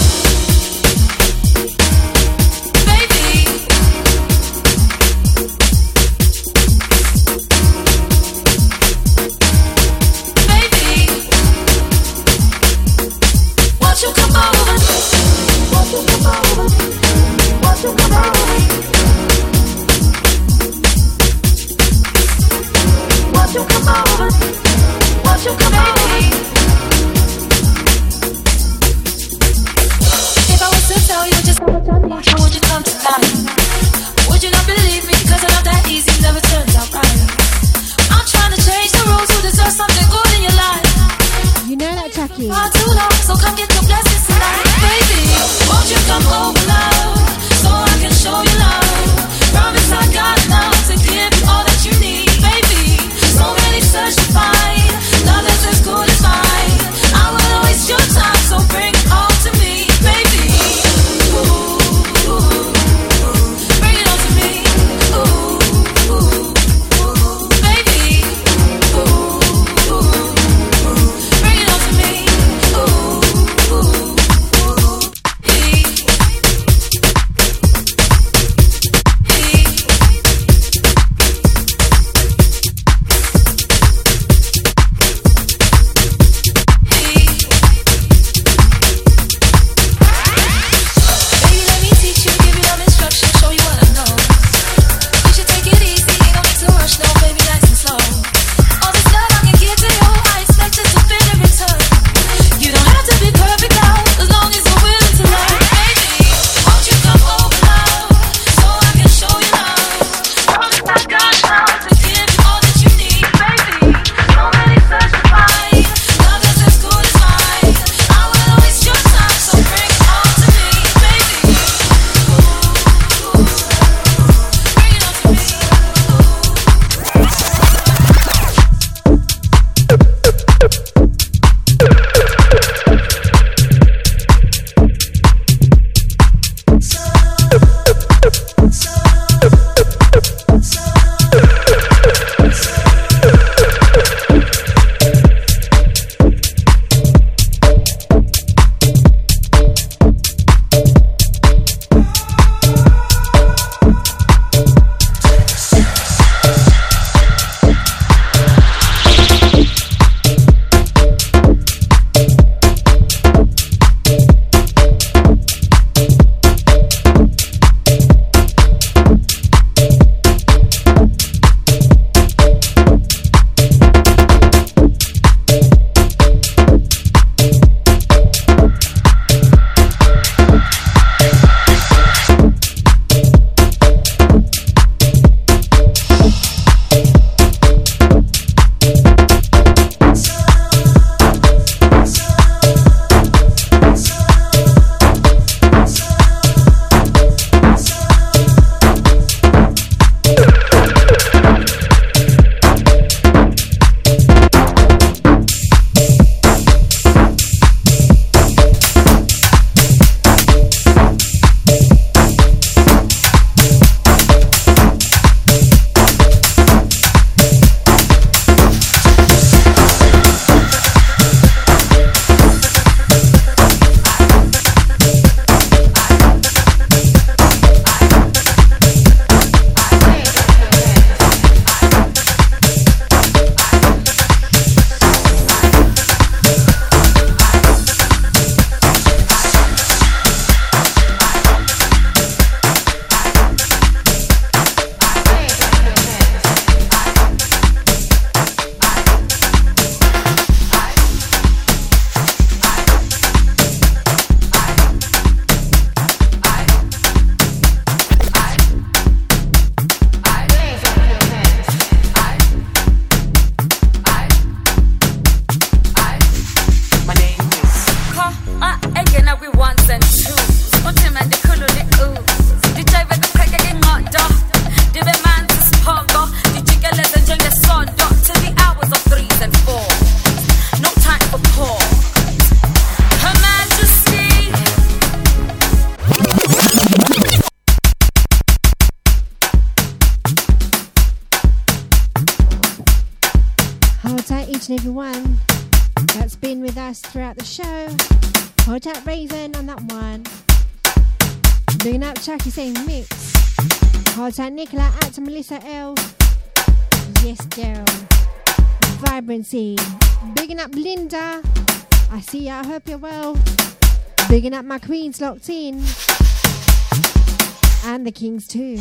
each and every one that's been with us throughout the show. Hold up Raven on that one. Big up Chucky saying mix. Hold out Nicola, out to Melissa L. Yes girl. Vibrancy. Bigging up Linda. I see ya, I hope you're well. Bigging up my queens locked in. And the kings too.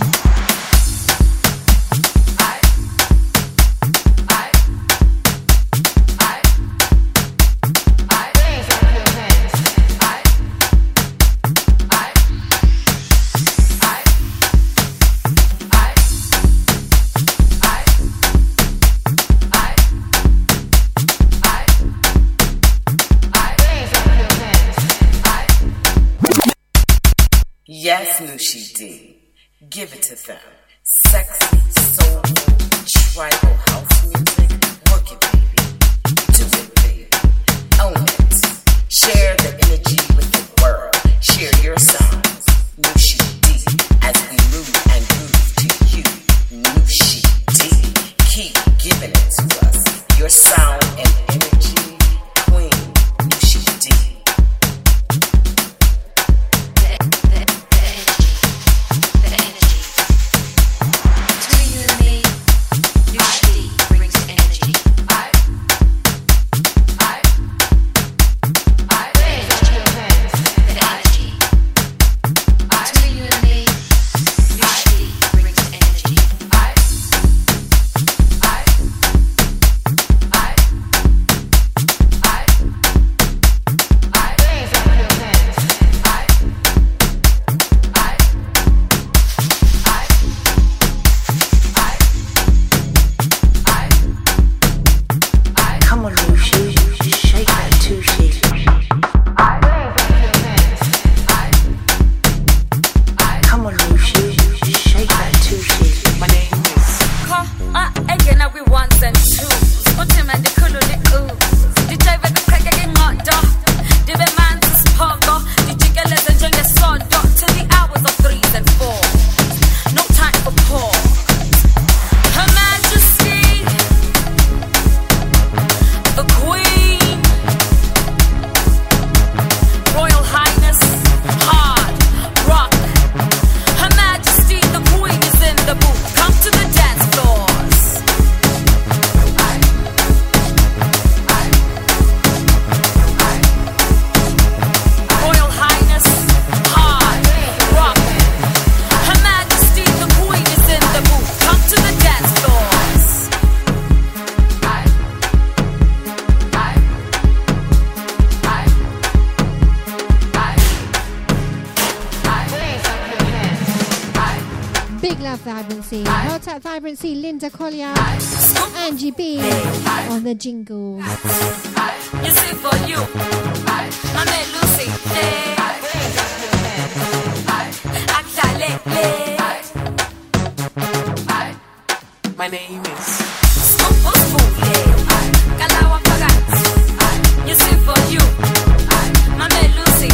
Yes, Noushii D. Give it to them. Sexy, soulful, tribal house music. Work it, baby. Do it, baby. Own it. Share the energy with the world. Share your songs. Noushii D. As we move and groove to you. Noushii D. Keep giving it to us. Your sound and energy. Queen Noushii D. Vibrancy, Linda Collier, Angie B on the jingle. It's it for you. My name is Lucy. Actually, my name is. It's it for you. My name is Lucy.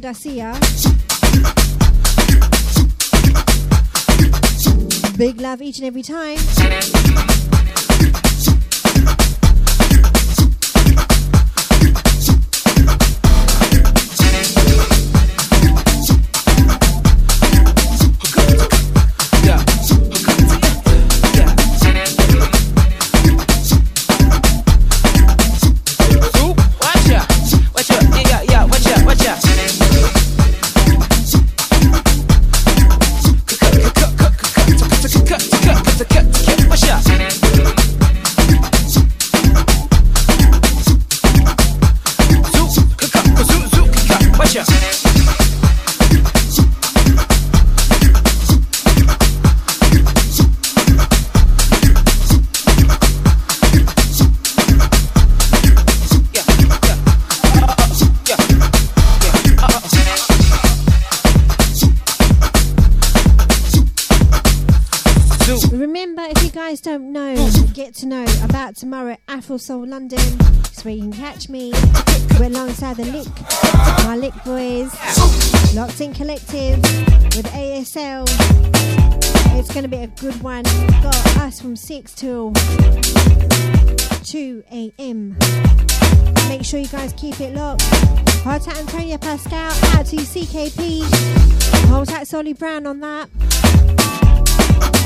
I see ya. Big love each and every time. Soul London, it's where you can catch me. We're alongside the Lick, my Lick boys, Locked In Collective with A S L. It's going to be a good one. We've got us from six till two a.m. Make sure you guys keep it locked. Hold tight, Antonio Pascal. Out to C K P. Hold tight, Soddy Brown on that.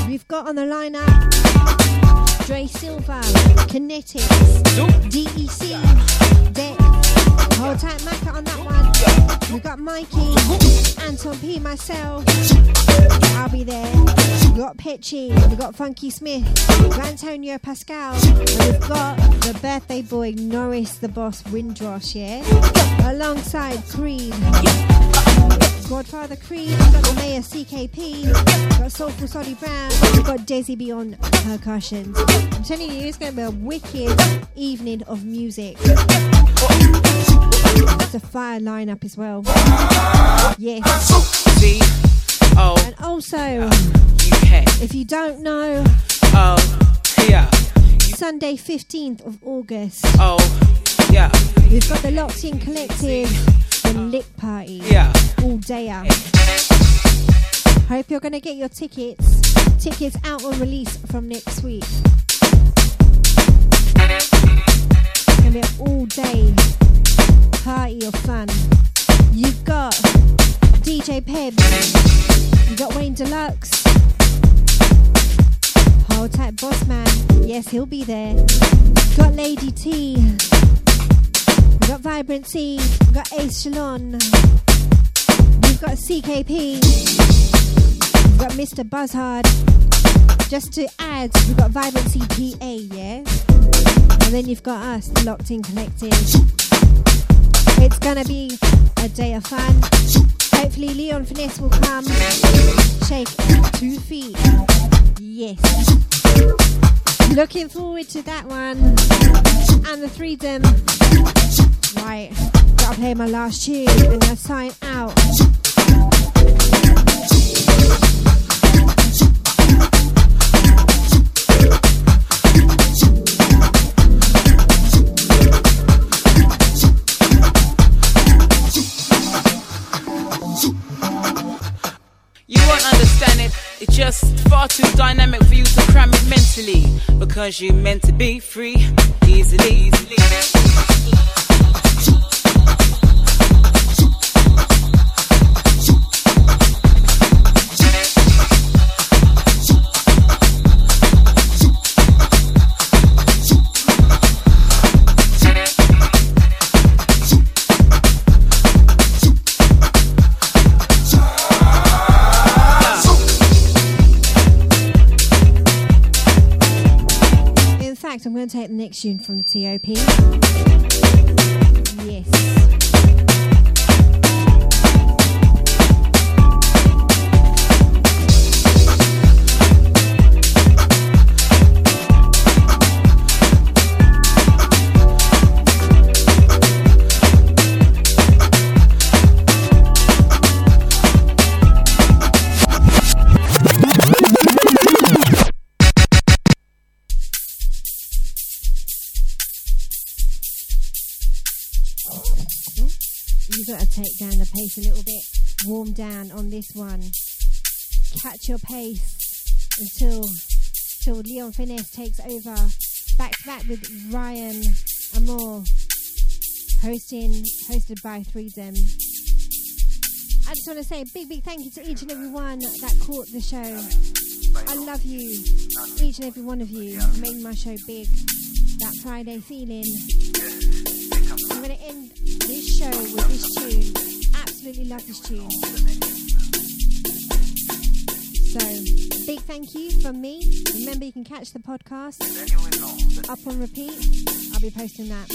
We've got on the lineup Dre Silva, Kinetics, D E C, D E C, hold tight Macca on that one. We got Mikey, Anton P, myself, I'll be there. We got Pitchy, we got Funky Smith, Antonio Pascal, and we've got the birthday boy Norris the Boss Windrush, yeah? Alongside Creed. Godfather Cream, we've got the Mayor C K P, we've got Soulful Soddy Brown, we've got Desi Beyond percussions. I'm telling you, it's going to be a wicked evening of music. It's a fire lineup as well. Yes. And also, if you don't know, Sunday fifteenth of August, we've got the Locked In Collective Lick party, yeah, all day out. Hope you're gonna get your tickets. Tickets out on release from next week. It's gonna be an all-day party of fun. You've got D J Pebs, you've got Wayne Deluxe, hold tight Boss Man, yes, he'll be there. You've got Lady T. We've got Vibrant C, we've got Ace Shalon, we've got C K P, we've got Mister Buzzhard. Just to add, we've got Vibrant C P A, yeah? And then you've got us, the Locked In Collective. It's gonna be a day of fun. Hopefully Leon Finesse will come, shake two feet, yes. Looking forward to that one and the threedom. Right, gotta play my last tune and I'll sign out. You won't understand it, it's just far too dynamic for you to cram it mentally, because you meant to be free, easily, easily. I'm going to take the next tune from the T O P. Yes. Take down the pace a little bit, warm down on this one, catch your pace until till Leon Finesse takes over, back to back with Ryan Amor, hosting, hosted by Threedom. I just want to say a big, big thank you to each and every one that caught the show. I love you, each and every one of you. You made my show big, that Friday feeling. I'm going to end this show with this tune. Absolutely love this tune. So, big thank you from me. Remember, you can catch the podcast up on repeat. I'll be posting that.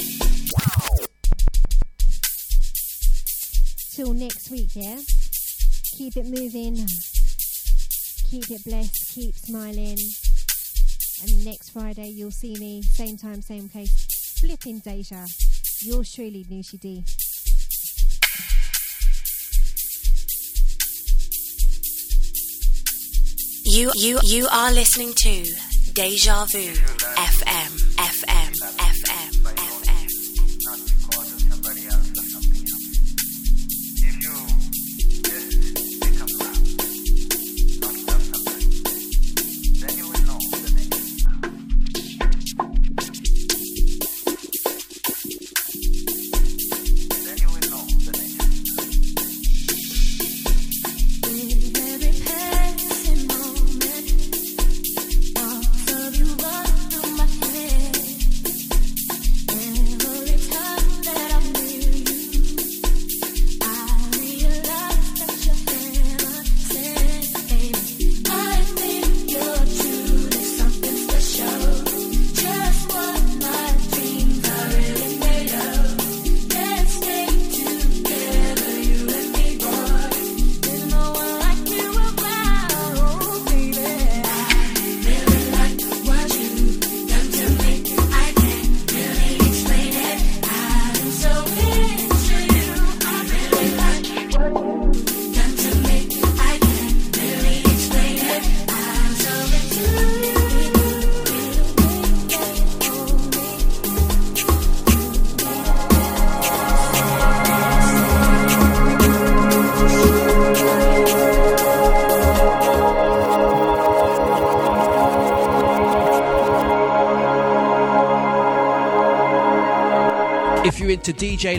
Till next week, yeah? Keep it moving. Keep it blessed. Keep smiling. And next Friday, you'll see me. Same time, same place. Flipping Deja. Yours truly, Noushii D. You, you, you are listening to Deja Vu F M, F M, F M, F M. Not because of somebody else or something else. If you just pick up love, not love somebody, then you will know the next. Then you will know the next. In every path. To D J